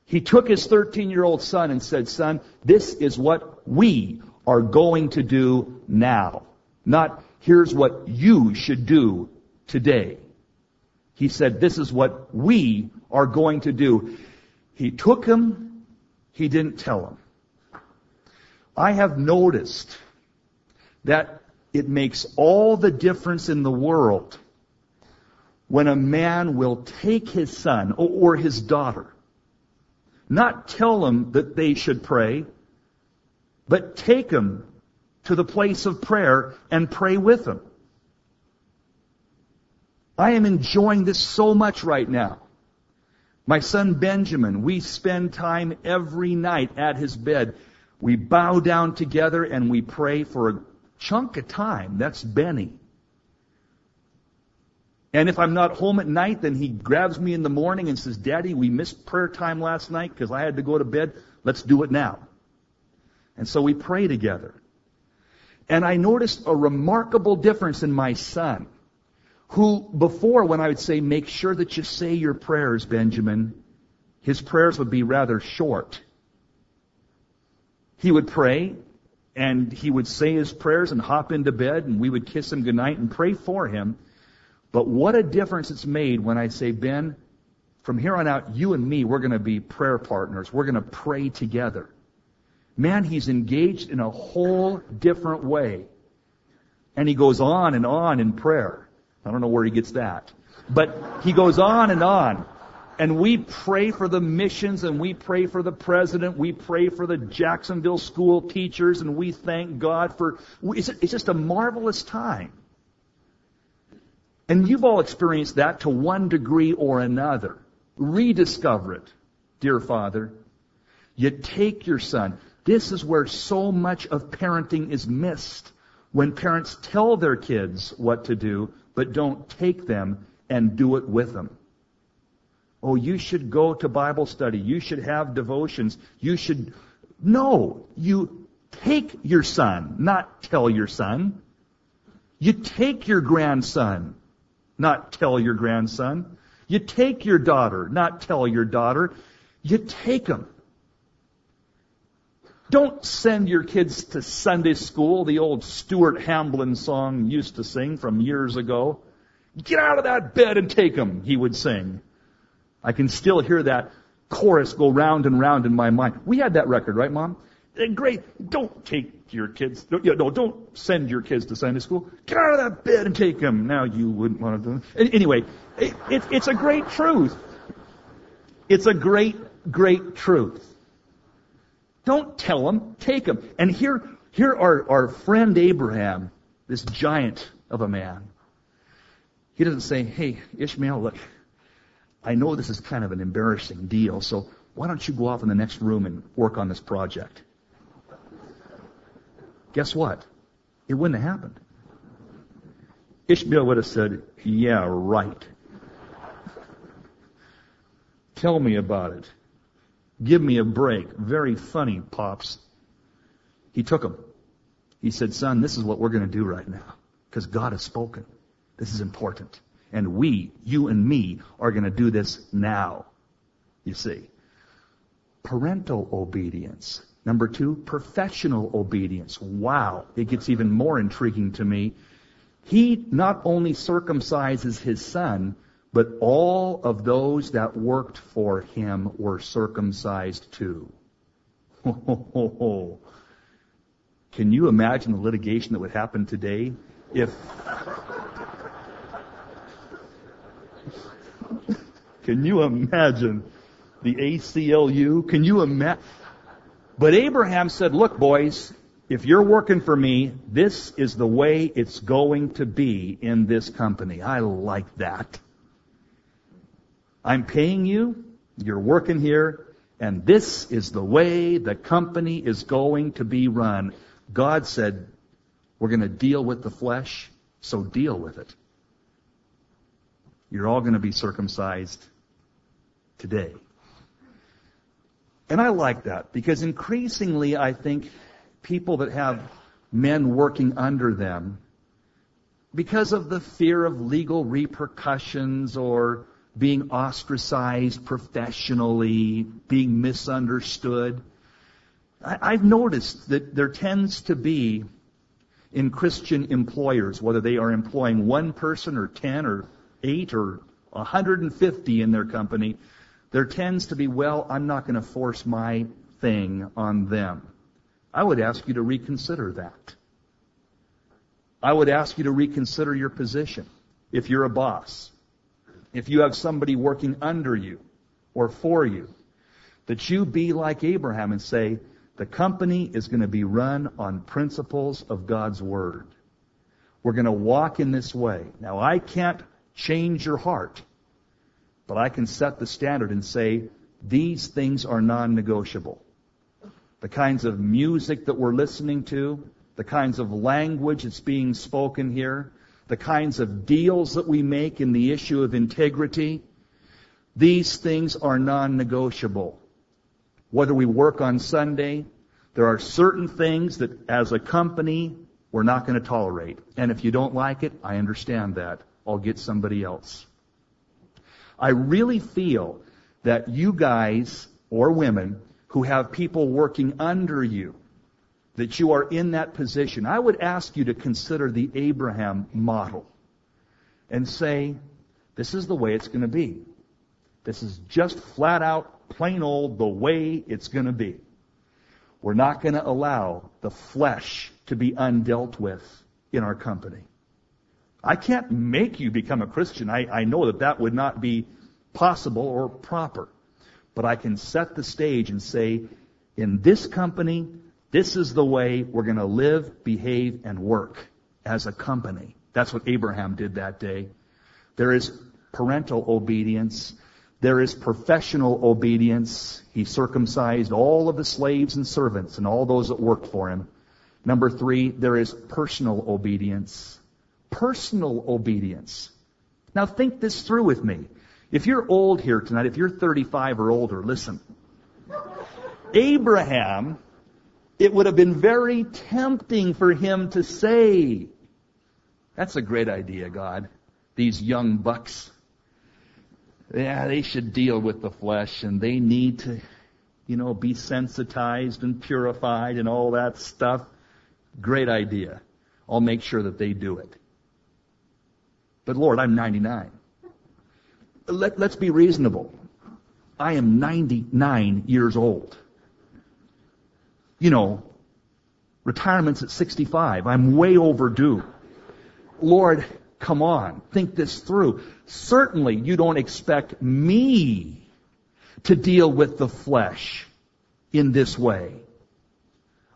He took his 13-year-old son and said, son, this is what we are going to do now. Not, here's what you should do today. He said, this is what we are going to do. He took him. He didn't tell him. I have noticed that it makes all the difference in the world when a man will take his son or his daughter, not tell them that they should pray, but take them to the place of prayer and pray with them. I am enjoying this so much right now. My son Benjamin, we spend time every night at his bed. We bow down together and we pray for a chunk of time. That's Benny. And if I'm not home at night, then he grabs me in the morning and says, Daddy, we missed prayer time last night because I had to go to bed. Let's do it now. And so we pray together. And I noticed a remarkable difference in my son, who before, when I would say, make sure that you say your prayers, Benjamin, his prayers would be rather short. He would pray, and he would say his prayers and hop into bed, and we would kiss him goodnight and pray for him. But what a difference it's made when I say, Ben, from here on out, you and me, we're going to be prayer partners. We're going to pray together. Man, he's engaged in a whole different way. And he goes on in prayer. I don't know where he gets that. But he goes on. And we pray for the missions, and we pray for the president. We pray for the Jacksonville school teachers, and we thank God for... It's just a marvelous time. And you've all experienced that to one degree or another. Rediscover it, dear Father. You take your son. This is where so much of parenting is missed. When parents tell their kids what to do, but don't take them and do it with them. Oh, you should go to Bible study. You should have devotions. You should... No, you take your son, not tell your son. You take your grandson, not tell your grandson. You take your daughter, not tell your daughter. You take them. Don't send your kids to Sunday school, the old Stuart Hamblin song used to sing from years ago. Get out of that bed and take them, he would sing. I can still hear that. chorus go round and round in my mind. We had that record, right, Mom? Great. Don't take your kids. Don't send your kids to Sunday school. Get out of that bed and take them. Now you wouldn't want to do it. Anyway, it's a great truth. It's a great, great truth. Don't tell them. Take them. And here are our friend Abraham, this giant of a man. He doesn't say, hey, Ishmael, look, I know this is kind of an embarrassing deal, so why don't you go off in the next room and work on this project? Guess what? It wouldn't have happened. Ishmael would have said, yeah, right. Tell me about it. Give me a break. Very funny, Pops. He took him. He said, son, this is what we're going to do right now because God has spoken. This is important. And you and me, are going to do this now. You see. Parental obedience. Number two, professional obedience. Wow, it gets even more intriguing to me. He not only circumcises his son, but all of those that worked for him were circumcised too. Oh. Can you imagine the litigation that would happen today if... Can you imagine the ACLU? Can you imagine? But Abraham said, look, boys, if you're working for me, this is the way it's going to be in this company. I like that. I'm paying you, you're working here, and this is the way the company is going to be run. God said, we're going to deal with the flesh, so deal with it. You're all going to be circumcised today. And I like that because increasingly I think people that have men working under them, because of the fear of legal repercussions or being ostracized professionally, being misunderstood, I've noticed that there tends to be in Christian employers, whether they are employing one person or 10 or 8 or 150 in their company, there tends to be, well, I'm not going to force my thing on them. I would ask you to reconsider that. I would ask you to reconsider your position. If you're a boss, if you have somebody working under you or for you, that you be like Abraham and say, the company is going to be run on principles of God's Word. We're going to walk in this way. Now, I can't change your heart. But I can set the standard and say, these things are non-negotiable. The kinds of music that we're listening to, the kinds of language that's being spoken here, the kinds of deals that we make in the issue of integrity, these things are non-negotiable. Whether we work on Sunday, there are certain things that as a company, we're not going to tolerate. And if you don't like it, I understand that. I'll get somebody else. I really feel that you guys or women who have people working under you, that you are in that position. I would ask you to consider the Abraham model and say, this is the way it's going to be. This is just flat out, plain old, the way it's going to be. We're not going to allow the flesh to be undealt with in our company. I can't make you become a Christian. I know that would not be possible or proper. But I can set the stage and say, in this company, this is the way we're going to live, behave, and work as a company. That's what Abraham did that day. There is parental obedience. There is professional obedience. He circumcised all of the slaves and servants and all those that worked for him. Number three, there is personal obedience. Personal obedience. Now think this through with me. If you're old here tonight, if you're 35 or older, listen. Abraham, it would have been very tempting for him to say, that's a great idea, God. These young bucks, yeah, they should deal with the flesh and they need to, be sensitized and purified and all that stuff. Great idea. I'll make sure that they do it. But Lord, I'm 99. Let's be reasonable. I am 99 years old. You know, retirement's at 65. I'm way overdue. Lord, come on, think this through. Certainly you don't expect me to deal with the flesh in this way.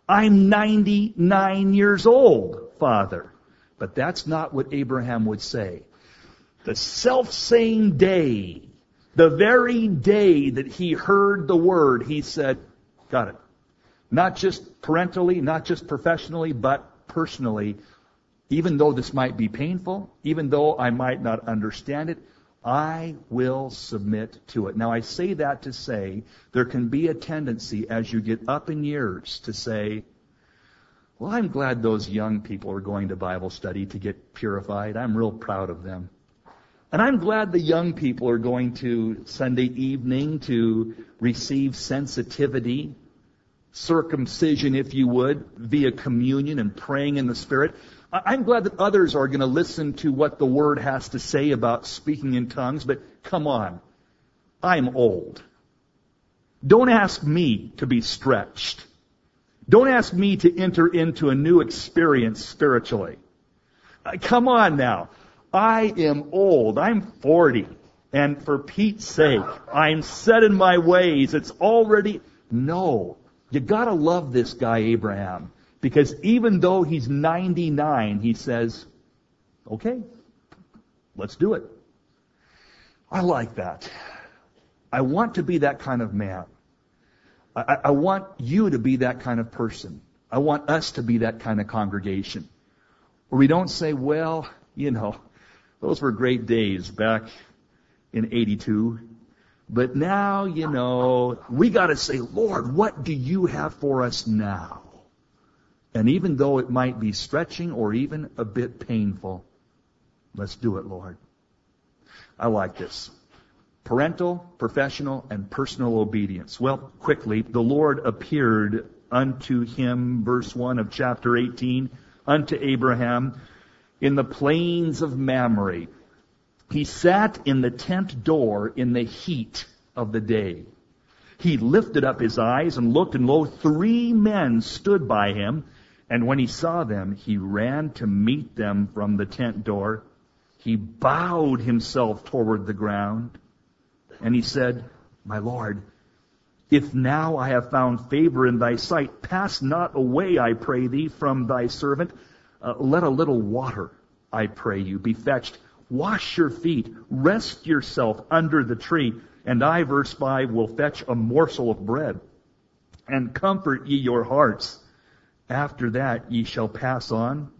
I'm 99 years old, Father. But that's not what Abraham would say. The selfsame day, the very day that he heard the word, he said, got it. Not just parentally, not just professionally, but personally. Even though this might be painful, even though I might not understand it, I will submit to it. Now, I say that to say there can be a tendency as you get up in years to say, well, I'm glad those young people are going to Bible study to get purified. I'm real proud of them. And I'm glad the young people are going to Sunday evening to receive sensitivity, circumcision, if you would, via communion and praying in the Spirit. I'm glad that others are going to listen to what the Word has to say about speaking in tongues, but come on, I'm old. Don't ask me to be stretched. Don't ask me to enter into a new experience spiritually. Come on now. I am old. I'm 40. And for Pete's sake, I'm set in my ways. It's already... No. You gotta love this guy, Abraham. Because even though he's 99, he says, okay, let's do it. I like that. I want to be that kind of man. I want you to be that kind of person. I want us to be that kind of congregation. Where we don't say, well, you know, those were great days back in 82. But now, you know, we got to say, Lord, what do you have for us now? And even though it might be stretching or even a bit painful, let's do it, Lord. I like this. Parental, professional, and personal obedience. Well, quickly, the Lord appeared unto him, verse 1 of chapter 18, unto Abraham in the plains of Mamre. He sat in the tent door in the heat of the day. He lifted up his eyes and looked, and lo, 3 men stood by him. And when he saw them, he ran to meet them from the tent door. He bowed himself toward the ground, and he said, My Lord, if now I have found favor in thy sight, pass not away, I pray thee, from thy servant. Let a little water, I pray you, be fetched. Wash your feet, rest yourself under the tree, and I, verse 5, will fetch a morsel of bread. And comfort ye your hearts. After that ye shall pass on.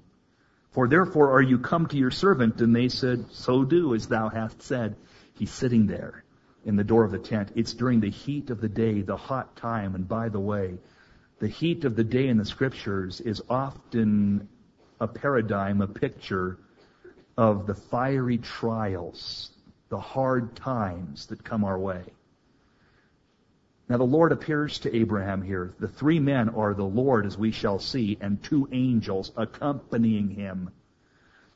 For therefore are you come to your servant? And they said, So do as thou hast said. He's sitting there in the door of the tent. It's during the heat of the day, the hot time. And by the way, the heat of the day in the Scriptures is often a paradigm, a picture of the fiery trials, the hard times that come our way. Now the Lord appears to Abraham here. The 3 men are the Lord, as we shall see, and 2 angels accompanying him.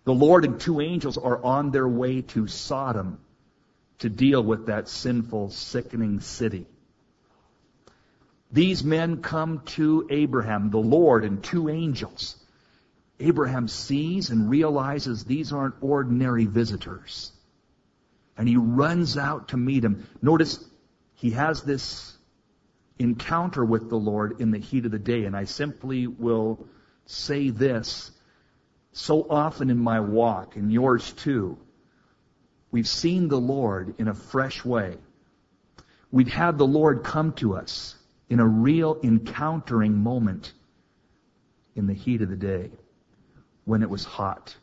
The Lord and 2 angels are on their way to Sodom to deal with that sinful, sickening city. These men come to Abraham, the Lord, and 2 angels. Abraham sees and realizes these aren't ordinary visitors. And he runs out to meet him. Notice he has this encounter with the Lord in the heat of the day. And I simply will say this so often in my walk, and yours too. We've seen the Lord in a fresh way. We've had the Lord come to us in a real encountering moment in the heat of the day when it was hot.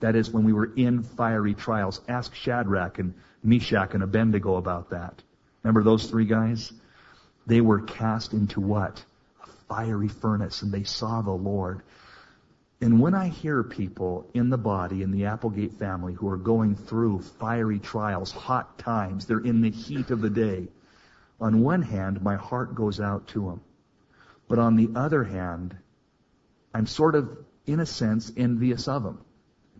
That is, when we were in fiery trials. Ask Shadrach and Meshach and Abednego about that. Remember those 3 guys? They were cast into what? A fiery furnace, and they saw the Lord. And when I hear people in the body, in the Applegate family, who are going through fiery trials, hot times, they're in the heat of the day, on one hand, my heart goes out to them. But on the other hand, I'm sort of, in a sense, envious of them.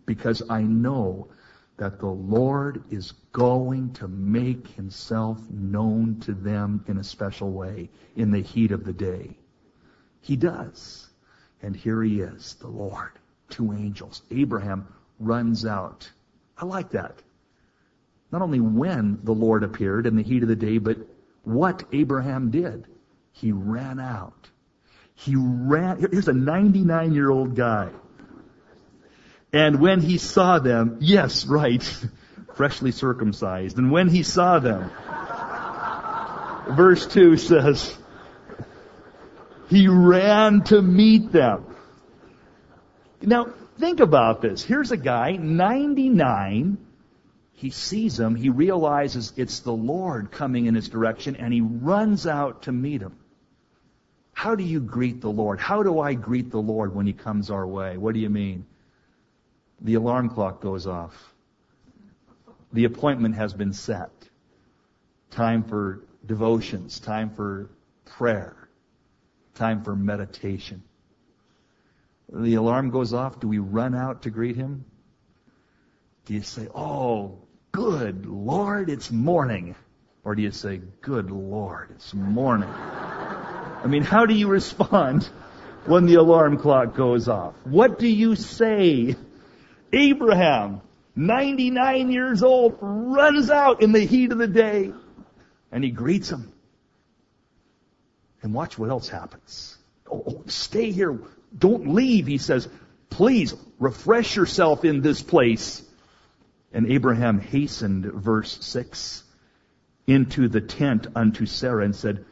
Because I know that the Lord is going to make himself known to them in a special way in the heat of the day. He does. And here he is, the Lord, two angels. Abraham runs out. I like that. Not only when the Lord appeared in the heat of the day, but what Abraham did. He ran out. Here's a 99-year-old guy. And when he saw them, yes, right, freshly circumcised. And when he saw them, verse 2 says, he ran to meet them. Now, think about this. Here's a guy, 99. He sees him. He realizes it's the Lord coming in his direction, and he runs out to meet him. How do you greet the Lord? How do I greet the Lord when he comes our way? What do you mean? The alarm clock goes off. The appointment has been set. Time for devotions. Time for prayer. Time for meditation. The alarm goes off. Do we run out to greet him? Do you say, oh, good Lord, it's morning? Or do you say, good Lord, it's morning? I mean, how do you respond when the alarm clock goes off? What do you say? Abraham, 99 years old, runs out in the heat of the day, and he greets him. And watch what else happens. Oh, stay here. Don't leave, he says. Please, refresh yourself in this place. And Abraham hastened, verse 6, into the tent unto Sarah and said,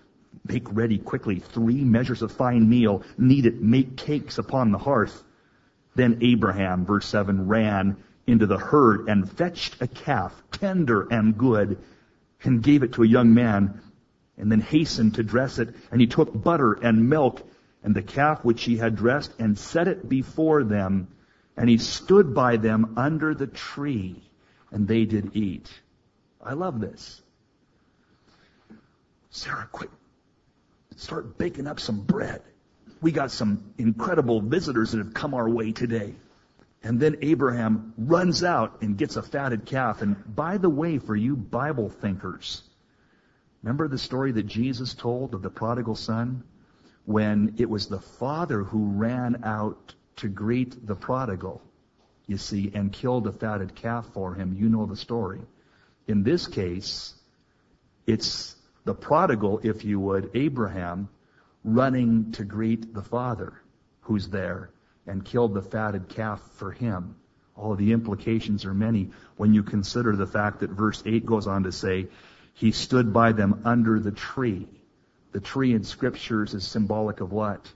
make ready quickly 3 measures of fine meal, knead it, make cakes upon the hearth. Then Abraham, verse 7, ran into the herd and fetched a calf, tender and good, and gave it to a young man, and then hastened to dress it. And he took butter and milk and the calf which he had dressed and set it before them. And he stood by them under the tree, and they did eat. I love this. Sarah, quick, start baking up some bread. We got some incredible visitors that have come our way today. And then Abraham runs out and gets a fatted calf. And by the way, for you Bible thinkers, remember the story that Jesus told of the prodigal son? When it was the father who ran out to greet the prodigal, you see, and killed a fatted calf for him. You know the story. In this case, it's the prodigal, if you would, Abraham, running to greet the father who's there and killed the fatted calf for him. All the implications are many when you consider the fact that verse 8 goes on to say, he stood by them under the tree. The tree in scriptures is symbolic of what?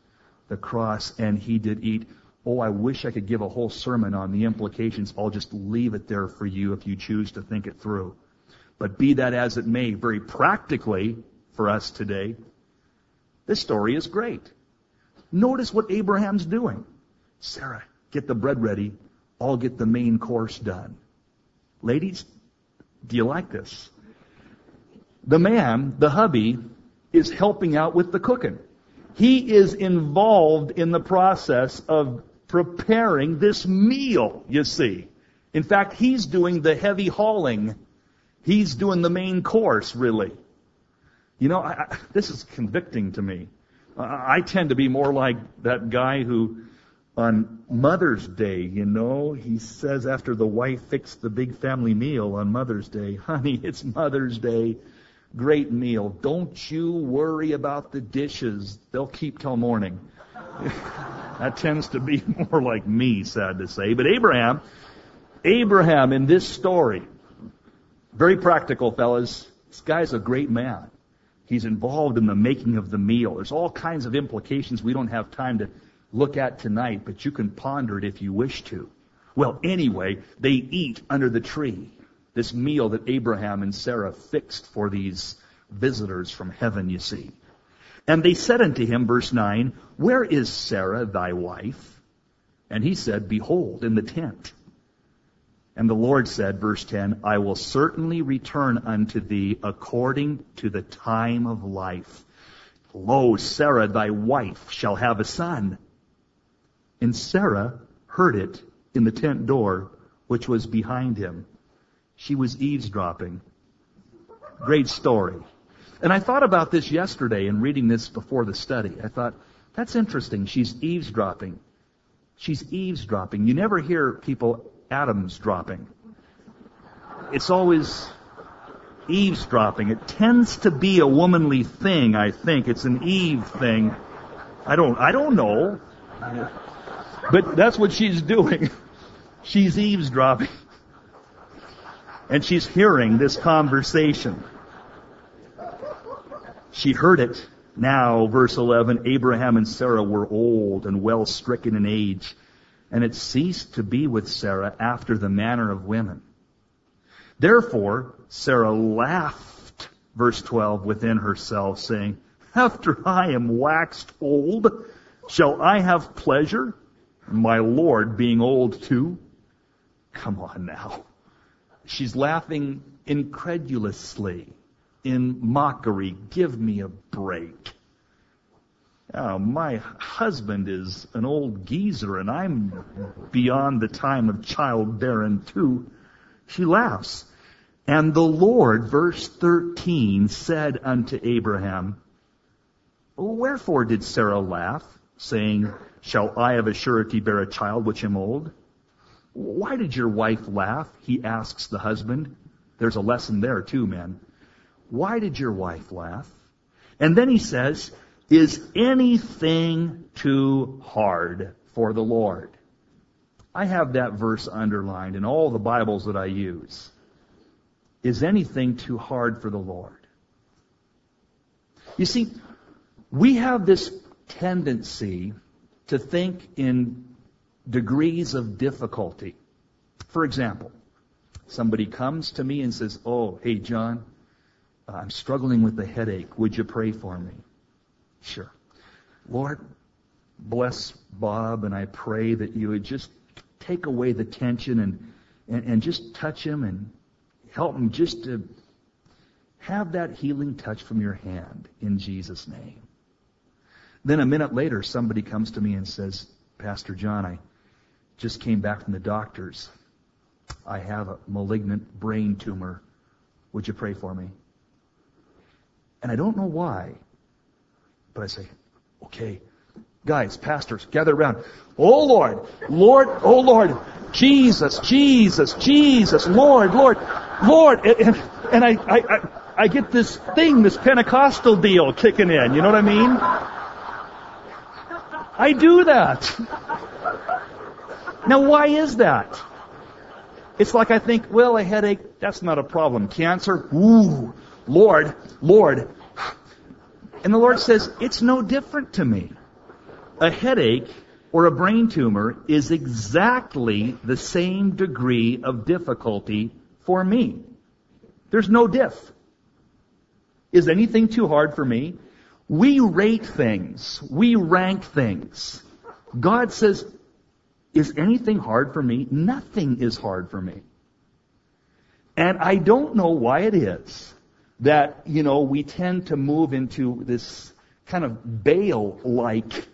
The cross, and he did eat. Oh, I wish I could give a whole sermon on the implications. I'll just leave it there for you if you choose to think it through. But be that as it may, very practically for us today, this story is great. Notice what Abraham's doing. Sarah, get the bread ready. I'll get the main course done. Ladies, do you like this? The man, the hubby, is helping out with the cooking. He is involved in the process of preparing this meal, you see. In fact, he's doing the heavy hauling. He's doing the main course, really. You know, this is convicting to me. I tend to be more like that guy who, on Mother's Day, you know, he says after the wife fixed the big family meal on Mother's Day, honey, it's Mother's Day, great meal. Don't you worry about the dishes. They'll keep till morning. That tends to be more like me, sad to say. But Abraham in this story, very practical, fellas. This guy's a great man. He's involved in the making of the meal. There's all kinds of implications we don't have time to look at tonight, but you can ponder it if you wish to. Well, anyway, they eat under the tree. This meal that Abraham and Sarah fixed for these visitors from heaven, you see. And they said unto him, verse 9, where is Sarah thy wife? And he said, behold, in the tent. And the Lord said, verse 10, I will certainly return unto thee according to the time of life. Lo, Sarah, thy wife, shall have a son. And Sarah heard it in the tent door, which was behind him. She was eavesdropping. Great story. And I thought about this yesterday in reading this before the study. I thought, that's interesting. She's eavesdropping. She's eavesdropping. You never hear people atoms dropping. It's always eavesdropping. It tends to be a womanly thing, I think. It's an Eve thing. I don't know. But that's what she's doing. She's eavesdropping. And she's hearing this conversation. She heard it. Now, verse 11, Abraham and Sarah were old and well stricken in age, and it ceased to be with Sarah after the manner of women. Therefore, Sarah laughed, verse 12, within herself, saying, After I am waxed old, shall I have pleasure? My Lord being old too? Come on now. She's laughing incredulously, in mockery. Give me a break. Oh, my husband is an old geezer, and I'm beyond the time of childbearing too. She laughs. And the Lord, verse 13, said unto Abraham, Wherefore did Sarah laugh, saying, Shall I of a surety bear a child which am old? Why did your wife laugh? He asks the husband. There's a lesson there too, man. Why did your wife laugh? And then he says, Is anything too hard for the Lord? I have that verse underlined in all the Bibles that I use. Is anything too hard for the Lord? You see, we have this tendency to think in degrees of difficulty. For example, somebody comes to me and says, Oh, hey, John, I'm struggling with a headache. Would you pray for me? Sure. Lord, bless Bob, and I pray that you would just take away the tension and just touch him and help him just to have that healing touch from your hand in Jesus' name. Then a minute later, somebody comes to me and says, Pastor John, I just came back from the doctors. I have a malignant brain tumor. Would you pray for me? And I don't know why, but I say, okay, guys, pastors, gather around. Oh, Lord, oh, Lord, Jesus, Lord. And I get this thing, this Pentecostal deal kicking in. You know what I mean? I do that. Now, why is that? It's like I think, well, a headache, that's not a problem. Cancer, ooh. Lord. And the Lord says, it's no different to me. A headache or a brain tumor is exactly the same degree of difficulty for me. There's no diff. Is anything too hard for me? We rate things. We rank things. God says, is anything hard for me? Nothing is hard for me. And I don't know why it is that, you know, we tend to move into this kind of Baal-like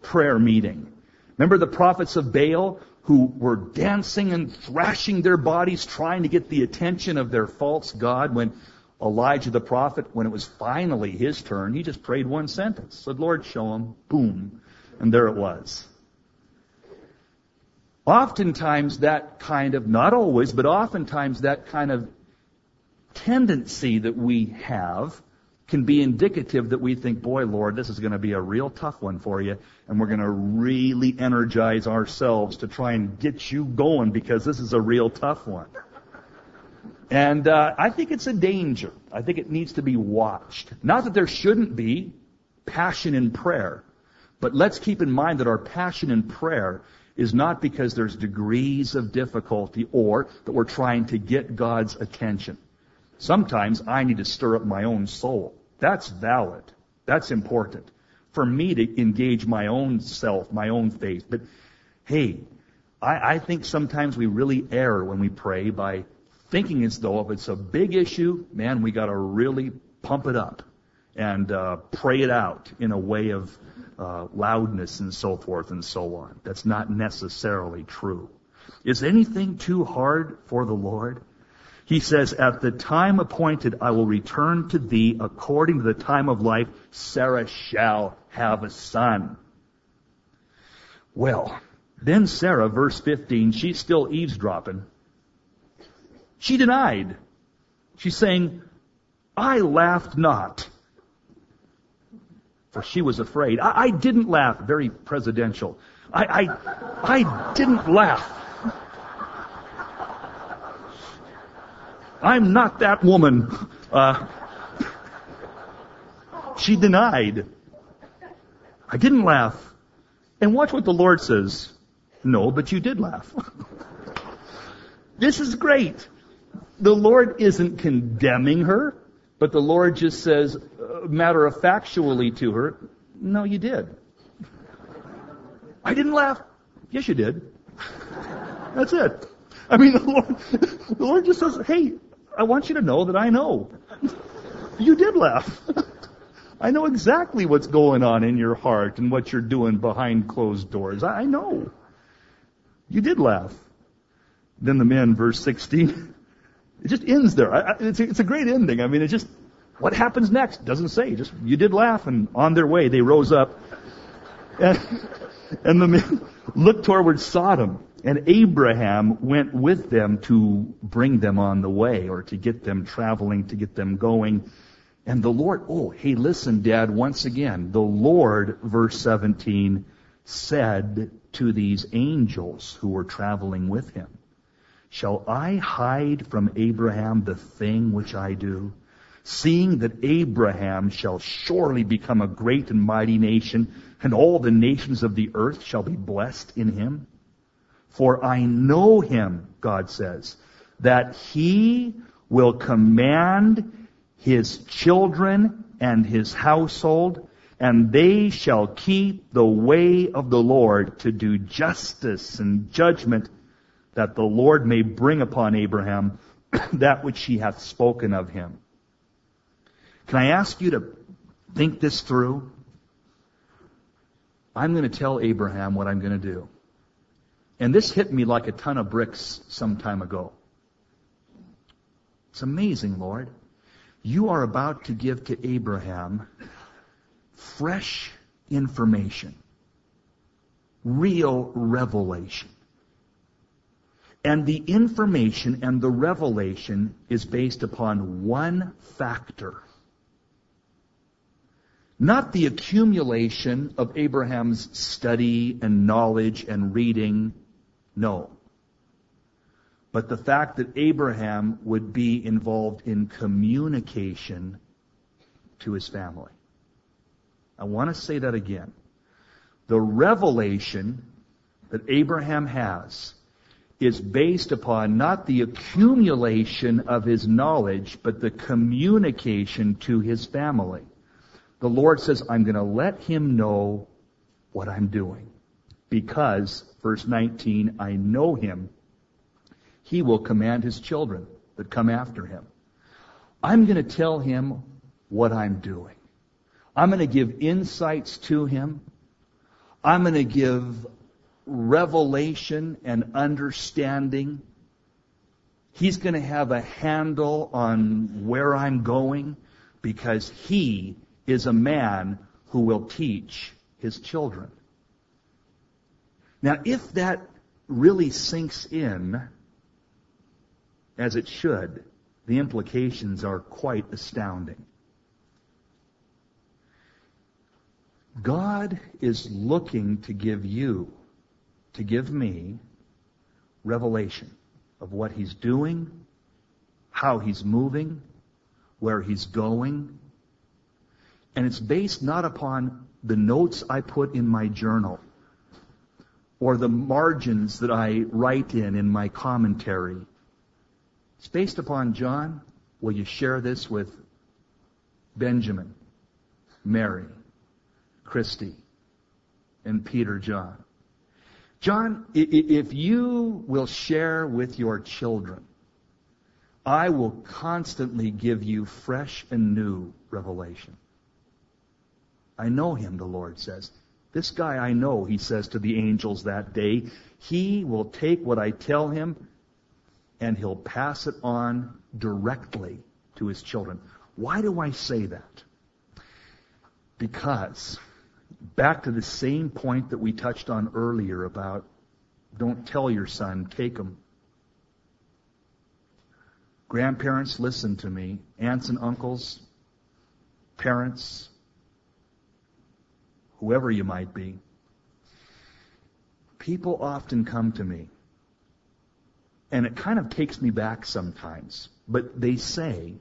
prayer meeting. Remember the prophets of Baal who were dancing and thrashing their bodies trying to get the attention of their false god? When Elijah the prophet, when it was finally his turn, he just prayed one sentence. Said, Lord, show him. Boom. And there it was. Oftentimes that kind of, not always, but oftentimes that kind of tendency that we have can be indicative that we think, boy, Lord, this is going to be a real tough one for you, and we're going to really energize ourselves to try and get you going because this is a real tough one. And I think it's a danger. I think it needs to be watched. Not that there shouldn't be passion in prayer, but let's keep in mind that our passion in prayer is not because there's degrees of difficulty or that we're trying to get God's attention. Sometimes I need to stir up my own soul. That's valid. That's important for me to engage my own self, my own faith. But hey, I think sometimes we really err when we pray by thinking as though if it's a big issue, man, we got to really pump it up and pray it out in a way of loudness and so forth and so on. That's not necessarily true. Is anything too hard for the Lord? He says, at the time appointed, I will return to thee according to the time of life. Sarah shall have a son. Well, then Sarah, verse 15, she's still eavesdropping. She denied. She's saying, I laughed not, for she was afraid. I didn't laugh. Very presidential. I didn't laugh. I'm not that woman. She denied. I didn't laugh. And watch what the Lord says. No, but you did laugh. This is great. The Lord isn't condemning her, but the Lord just says, matter of factually to her, no, you did. I didn't laugh. Yes, you did. That's it. I mean, the Lord just says, hey, I want you to know that I know. You did laugh. I know exactly what's going on in your heart and what you're doing behind closed doors. I know. You did laugh. Then the men, verse 16, it just ends there. It's a great ending. I mean, it's just, what happens next? Doesn't say. Just, you did laugh, and on their way, they rose up. And the men looked toward Sodom, and Abraham went with them to bring them on the way, or to get them traveling, to get them going. And the Lord, oh, hey, listen, Dad, once again, the Lord, verse 17, said to these angels who were traveling with him, shall I hide from Abraham the thing which I do? Seeing that Abraham shall surely become a great and mighty nation, and all the nations of the earth shall be blessed in him. For I know him, God says, that he will command his children and his household, and they shall keep the way of the Lord to do justice and judgment, that the Lord may bring upon Abraham that which he hath spoken of him. Can I ask you to think this through? I'm going to tell Abraham what I'm going to do. And this hit me like a ton of bricks some time ago. It's amazing, Lord. You are about to give to Abraham fresh information, real revelation. And the information and the revelation is based upon one factor. Not the accumulation of Abraham's study and knowledge and reading, no. But the fact that Abraham would be involved in communication to his family. I want to say that again. The revelation that Abraham has is based upon not the accumulation of his knowledge, but the communication to his family. The Lord says, I'm going to let him know what I'm doing. Because, verse 19, I know him. He will command his children that come after him. I'm going to tell him what I'm doing. I'm going to give insights to him. I'm going to give revelation and understanding. He's going to have a handle on where I'm going, because he is a man who will teach his children. Now, if that really sinks in, as it should, the implications are quite astounding. God is looking to give you, to give me, revelation of what he's doing, how he's moving, where he's going. And it's based not upon the notes I put in my journal or the margins that I write in my commentary. It's based upon, John, will you share this with Benjamin, Mary, Christy, and Peter John? John, if you will share with your children, I will constantly give you fresh and new revelation. I know him, the Lord says. This guy I know, he says to the angels that day. He will take what I tell him and he'll pass it on directly to his children. Why do I say that? Because, back to the same point that we touched on earlier about don't tell your son, take him. Grandparents, listen to me. Aunts and uncles, parents, whoever you might be. People often come to me, and it kind of takes me back sometimes, but they say,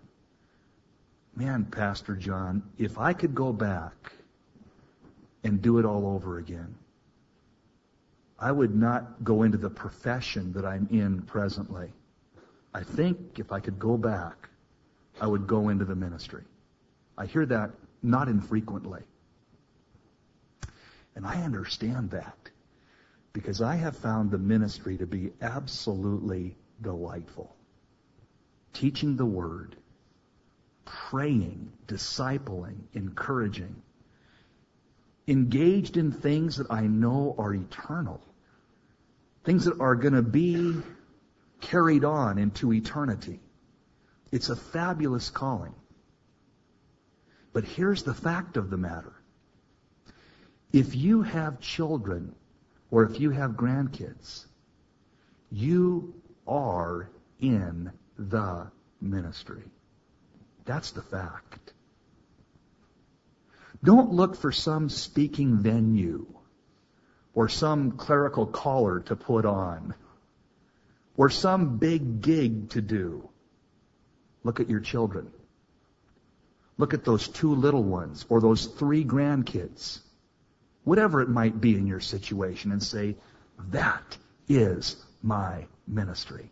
man, Pastor John, if I could go back and do it all over again, I would not go into the profession that I'm in presently. I think if I could go back, I would go into the ministry. I hear that not infrequently. And I understand that, because I have found the ministry to be absolutely delightful. Teaching the Word, praying, discipling, encouraging, engaged in things that I know are eternal, things that are going to be carried on into eternity. It's a fabulous calling. But here's the fact of the matter. If you have children, or if you have grandkids, you are in the ministry. That's the fact. Don't look for some speaking venue or some clerical collar to put on or some big gig to do. Look at your children. Look at those 2 little ones or those 3 grandkids, whatever it might be in your situation, and say, that is my ministry.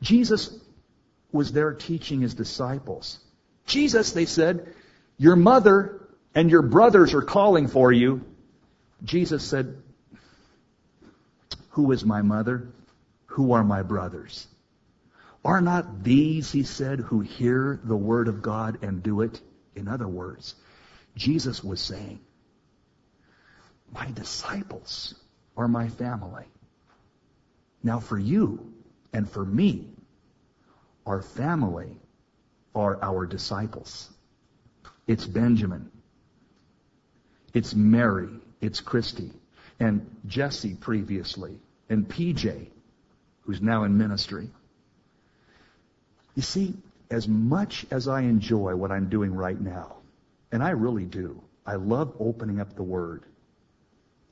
Jesus was there teaching his disciples. Jesus, they said, your mother and your brothers are calling for you. Jesus said, who is my mother? Who are my brothers? Are not these, he said, who hear the word of God and do it? In other words, Jesus was saying, my disciples are my family. Now for you and for me, our family are our disciples. It's Benjamin. It's Mary. It's Christy. And Jesse previously. And PJ, who's now in ministry. You see, as much as I enjoy what I'm doing right now, and I really do, I love opening up the Word.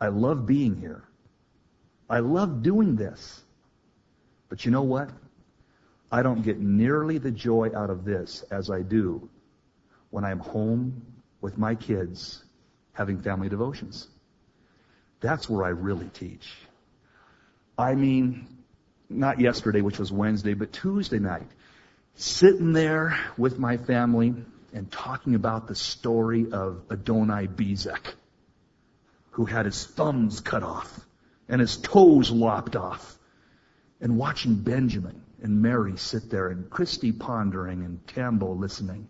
I love being here. I love doing this. But you know what? I don't get nearly the joy out of this as I do when I'm home with my kids having family devotions. That's where I really teach. I mean, not yesterday, which was Wednesday, but Tuesday night, sitting there with my family and talking about the story of Adonai Bezek, who had his thumbs cut off and his toes lopped off, and watching Benjamin and Mary sit there, and Christy pondering, and Tambo listening,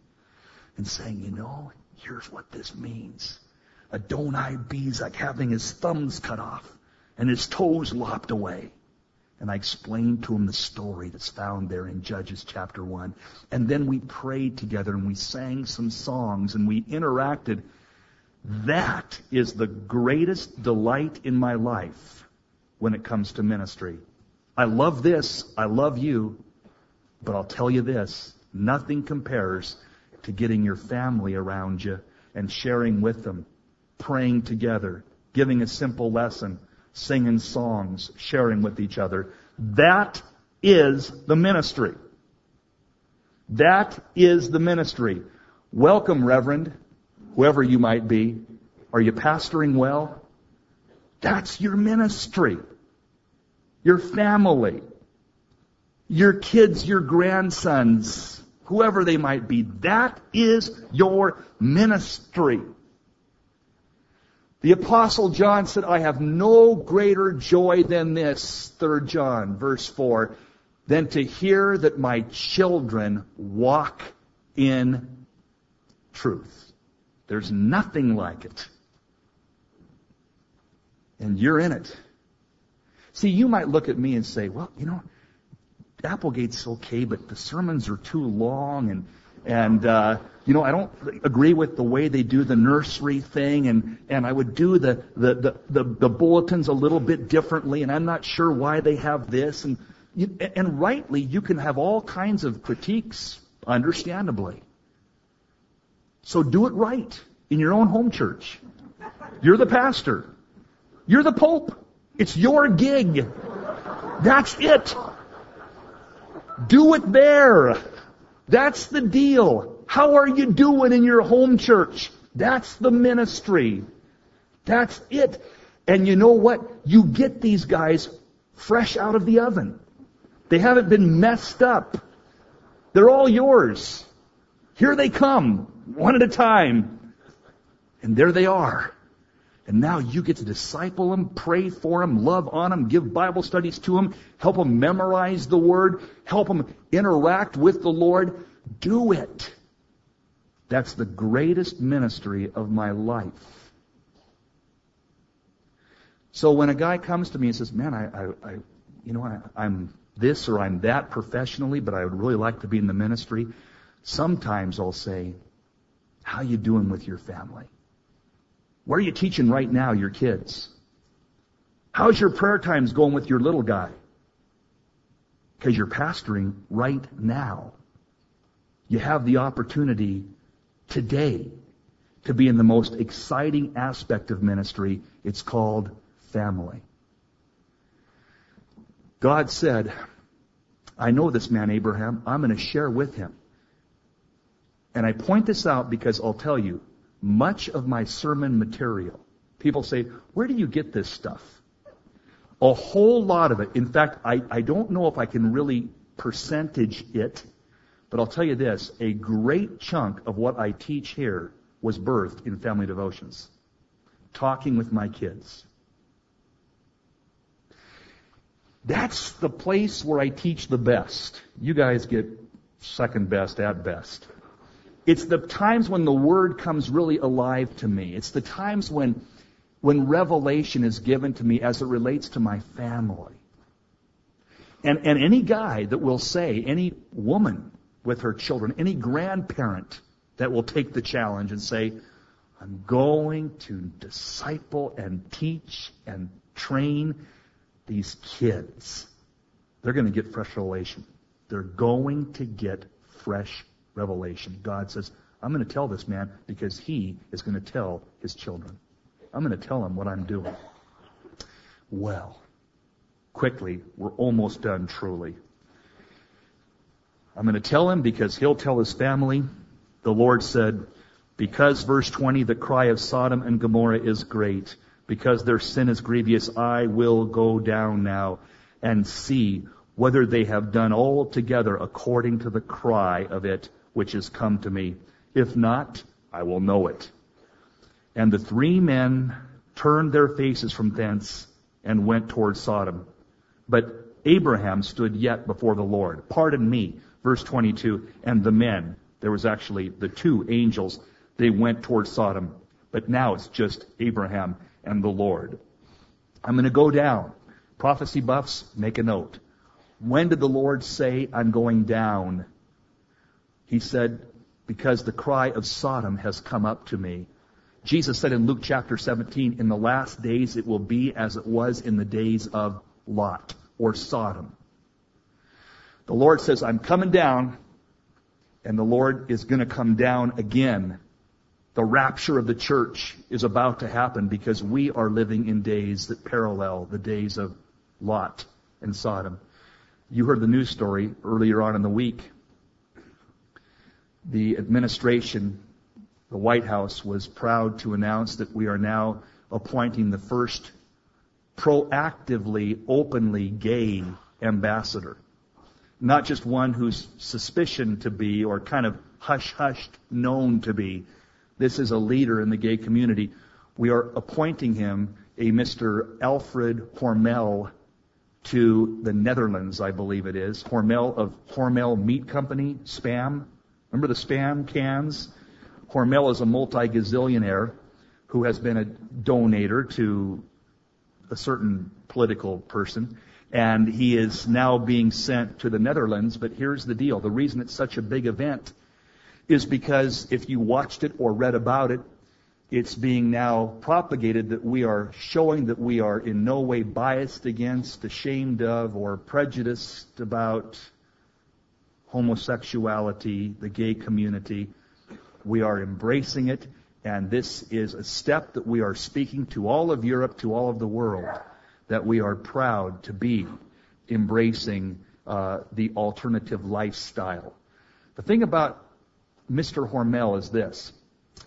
and saying, you know, here's what this means. Adonai Bezek having his thumbs cut off and his toes lopped away. And I explained to him the story that's found there in Judges chapter 1. And then we prayed together, and we sang some songs, and we interacted. That is the greatest delight in my life when it comes to ministry. I love this, I love you, but I'll tell you this, nothing compares to getting your family around you and sharing with them, praying together, giving a simple lesson, singing songs, sharing with each other. That is the ministry. That is the ministry. Welcome, Reverend, whoever you might be. Are you pastoring well? That's your ministry. Your family, your kids, your grandsons, whoever they might be, that is your ministry. The Apostle John said, I have no greater joy than this, 3 John, verse 4, than to hear that my children walk in truth. There's nothing like it. And you're in it. See, you might look at me and say, well, you know, Applegate's okay, but the sermons are too long, and you know, I don't agree with the way they do the nursery thing, and I would do the bulletins a little bit differently, and I'm not sure why they have this. And rightly, you can have all kinds of critiques, understandably. So do it right in your own home church. You're the pastor. You're the pope. It's your gig. That's it. Do it there. That's the deal. How are you doing in your home church? That's the ministry. That's it. And you know what? You get these guys fresh out of the oven. They haven't been messed up. They're all yours. Here they come, one at a time. And there they are. And now you get to disciple them, pray for them, love on them, give Bible studies to them, help them memorize the Word, help them interact with the Lord. Do it. That's the greatest ministry of my life. So when a guy comes to me and says, man, I'm this or I'm that professionally, but I would really like to be in the ministry, sometimes I'll say, how you doing with your family? What are you teaching right now, your kids? How's your prayer times going with your little guy? Because you're pastoring right now. You have the opportunity today to be in the most exciting aspect of ministry. It's called family. God said, I know this man Abraham. I'm going to share with him. And I point this out because I'll tell you, much of my sermon material, people say, where do you get this stuff? A whole lot of it. In fact, I don't know if I can really percentage it, but I'll tell you this, a great chunk of what I teach here was birthed in family devotions, talking with my kids. That's the place where I teach the best. You guys get second best at best. It's the times when the Word comes really alive to me. It's the times when revelation is given to me as it relates to my family. And any guy that will say, any woman with her children, any grandparent that will take the challenge and say, I'm going to disciple and teach and train these kids. They're going to get fresh revelation. They're going to get fresh revelation. God says, I'm going to tell this man because he is going to tell his children. I'm going to tell them what I'm doing. Well, quickly, we're almost done truly. I'm going to tell him because he'll tell his family. The Lord said, because, verse 20, the cry of Sodom and Gomorrah is great, because their sin is grievous, I will go down now and see whether they have done altogether according to the cry of it which has come to me. If not, I will know it. And the three men turned their faces from thence and went toward Sodom. But Abraham stood yet before the Lord. Pardon me, verse 22, and the men, there was actually the two angels, they went toward Sodom. But now it's just Abraham and the Lord. I'm going to go down. Prophecy buffs, make a note. When did the Lord say, I'm going down? He said, because the cry of Sodom has come up to me. Jesus said in Luke chapter 17, in the last days it will be as it was in the days of Lot or Sodom. The Lord says, I'm coming down, and the Lord is going to come down again. The rapture of the church is about to happen because we are living in days that parallel the days of Lot and Sodom. You heard the news story earlier on in the week. The administration, the White House, was proud to announce that we are now appointing the first proactively, openly gay ambassador. Not just one who's suspicioned to be or kind of hush-hushed known to be. This is a leader in the gay community. We are appointing him, a Mr. Alfred Hormel, to the Netherlands, I believe it is. Hormel of Hormel Meat Company, Spam. Remember the Spam cans? Hormel is a multi-gazillionaire who has been a donator to a certain political person, and he is now being sent to the Netherlands. But here's the deal. The reason it's such a big event is because if you watched it or read about it, it's being now propagated that we are showing that we are in no way biased against, ashamed of, or prejudiced about homosexuality, the gay community. We are embracing it, and this is a step that we are speaking to all of Europe, to all of the world, that we are proud to be embracing the alternative lifestyle. The thing about Mr. Hormel is this.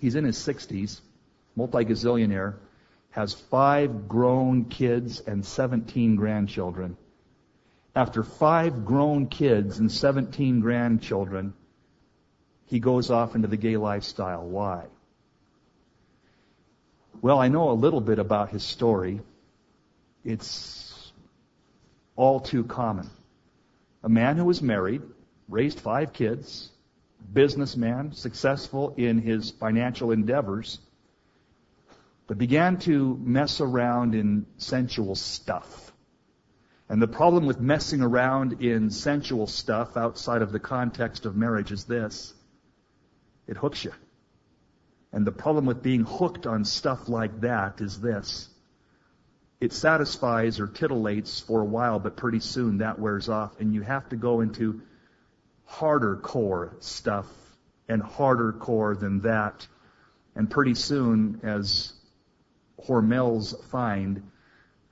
He's in his 60s, multi-gazillionaire, has 5 grown kids and 17 grandchildren. After 5 grown kids and 17 grandchildren, he goes off into the gay lifestyle. Why? Well, I know a little bit about his story. It's all too common. A man who was married, raised 5 kids, businessman, successful in his financial endeavors, but began to mess around in sensual stuff. And the problem with messing around in sensual stuff outside of the context of marriage is this: it hooks you. And the problem with being hooked on stuff like that is this: it satisfies or titillates for a while, but pretty soon that wears off, and you have to go into harder core stuff and harder core than that. And pretty soon, as Hormel's find,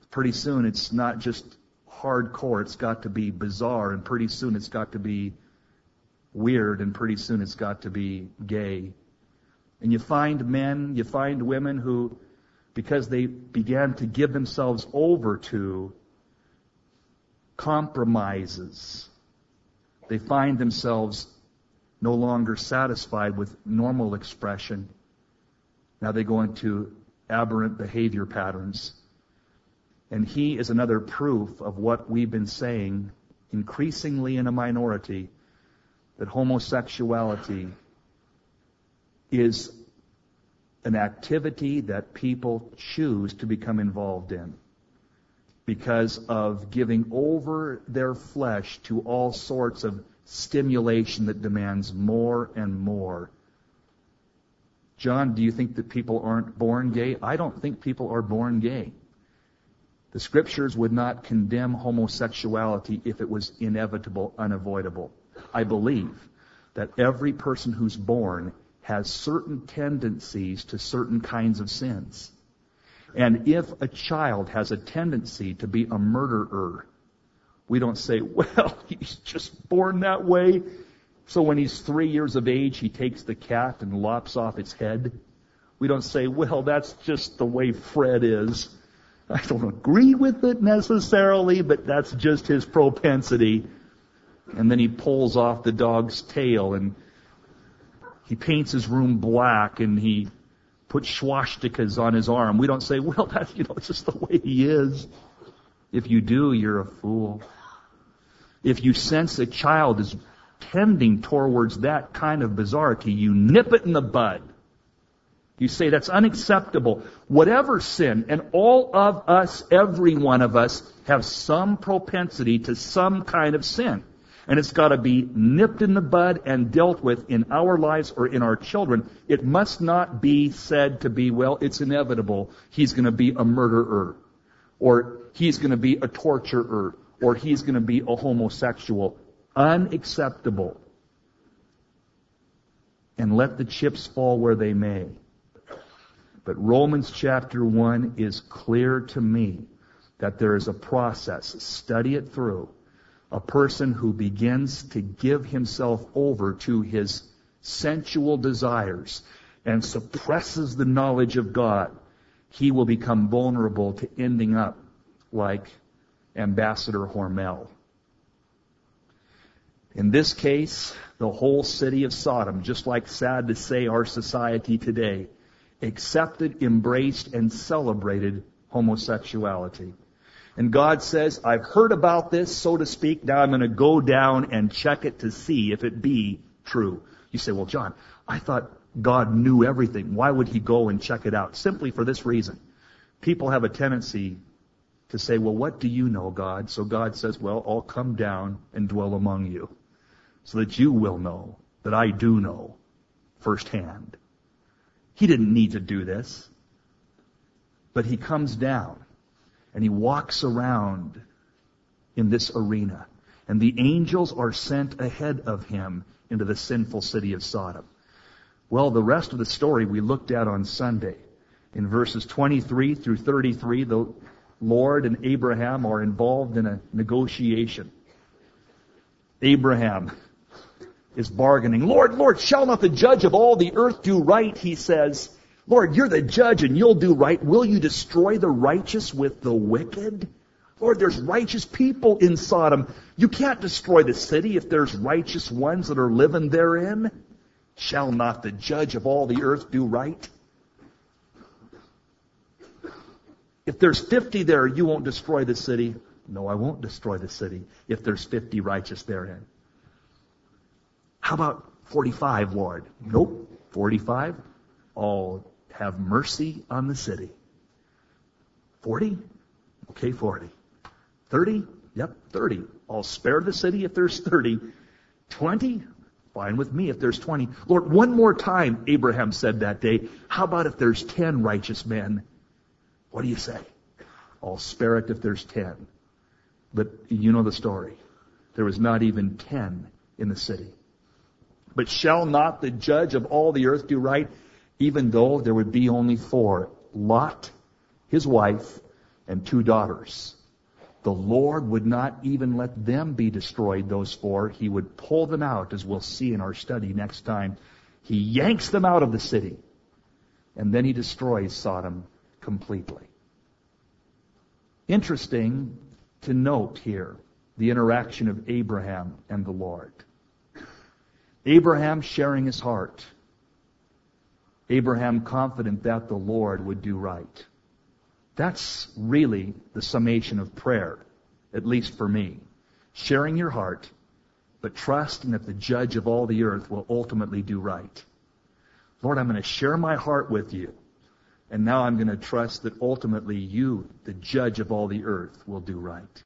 pretty soon it's not just hardcore, it's got to be bizarre, and pretty soon it's got to be weird, and pretty soon it's got to be gay. And you find men, you find women who, because they began to give themselves over to compromises, they find themselves no longer satisfied with normal expression. Now they go into aberrant behavior patterns. And he is another proof of what we've been saying, increasingly in a minority, that homosexuality is an activity that people choose to become involved in, because of giving over their flesh to all sorts of stimulation that demands more and more. John, do you think that people aren't born gay? I don't think people are born gay. The Scriptures would not condemn homosexuality if it was inevitable, unavoidable. I believe that every person who's born has certain tendencies to certain kinds of sins. And if a child has a tendency to be a murderer, we don't say, well, he's just born that way, so when he's 3 years of age, he takes the cat and lops off its head. We don't say, well, that's just the way Fred is. I don't agree with it necessarily, but that's just his propensity. And then he pulls off the dog's tail, and he paints his room black, and he put swastikas on his arm. We don't say, well, that's, it's just the way he is. If you do, you're a fool. If you sense a child is tending towards that kind of bizarrity, you nip it in the bud. You say, that's unacceptable. Whatever sin, and all of us, every one of us, have some propensity to some kind of sin. And it's got to be nipped in the bud and dealt with in our lives or in our children. It must not be said to be, well, it's inevitable. He's going to be a murderer, or he's going to be a torturer, or he's going to be a homosexual. Unacceptable. And let the chips fall where they may. But Romans chapter 1 is clear to me that there is a process. Study it through. A person who begins to give himself over to his sensual desires and suppresses the knowledge of God, he will become vulnerable to ending up like Ambassador Hormel. In this case, the whole city of Sodom, just like, sad to say, our society today, accepted, embraced, and celebrated homosexuality. And God says, I've heard about this, so to speak. Now I'm going to go down and check it to see if it be true. You say, well, John, I thought God knew everything. Why would he go and check it out? Simply for this reason. People have a tendency to say, well, what do you know, God? So God says, well, I'll come down and dwell among you so that you will know that I do know firsthand. He didn't need to do this. But he comes down and he walks around in this arena. And the angels are sent ahead of him into the sinful city of Sodom. Well, the rest of the story we looked at on Sunday. In verses 23 through 33, the Lord and Abraham are involved in a negotiation. Abraham is bargaining. Lord, Lord, shall not the judge of all the earth do right? He says, Lord, you're the judge and you'll do right. Will you destroy the righteous with the wicked? Lord, there's righteous people in Sodom. You can't destroy the city if there's righteous ones that are living therein. Shall not the judge of all the earth do right? If there's 50 there, you won't destroy the city. No, I won't destroy the city if there's 50 righteous therein. How about 45, Lord? Nope, 45. I'll have mercy on the city. 40? Okay, 40. 30? Yep, 30. I'll spare the city if there's 30. 20? Fine with me if there's 20. Lord, one more time, Abraham said that day. How about if there's 10 righteous men? What do you say? I'll spare it if there's 10. But you know the story. There was not even 10 in the city. But shall not the judge of all the earth do right, even though there would be only 4? Lot, his wife, and 2 daughters. The Lord would not even let them be destroyed, those 4. He would pull them out, as we'll see in our study next time. He yanks them out of the city. And then he destroys Sodom completely. Interesting to note here, the interaction of Abraham and the Lord. Abraham sharing his heart. Abraham confident that the Lord would do right. That's really the summation of prayer, at least for me. Sharing your heart, but trusting that the judge of all the earth will ultimately do right. Lord, I'm going to share my heart with you, and now I'm going to trust that ultimately you, the judge of all the earth, will do right.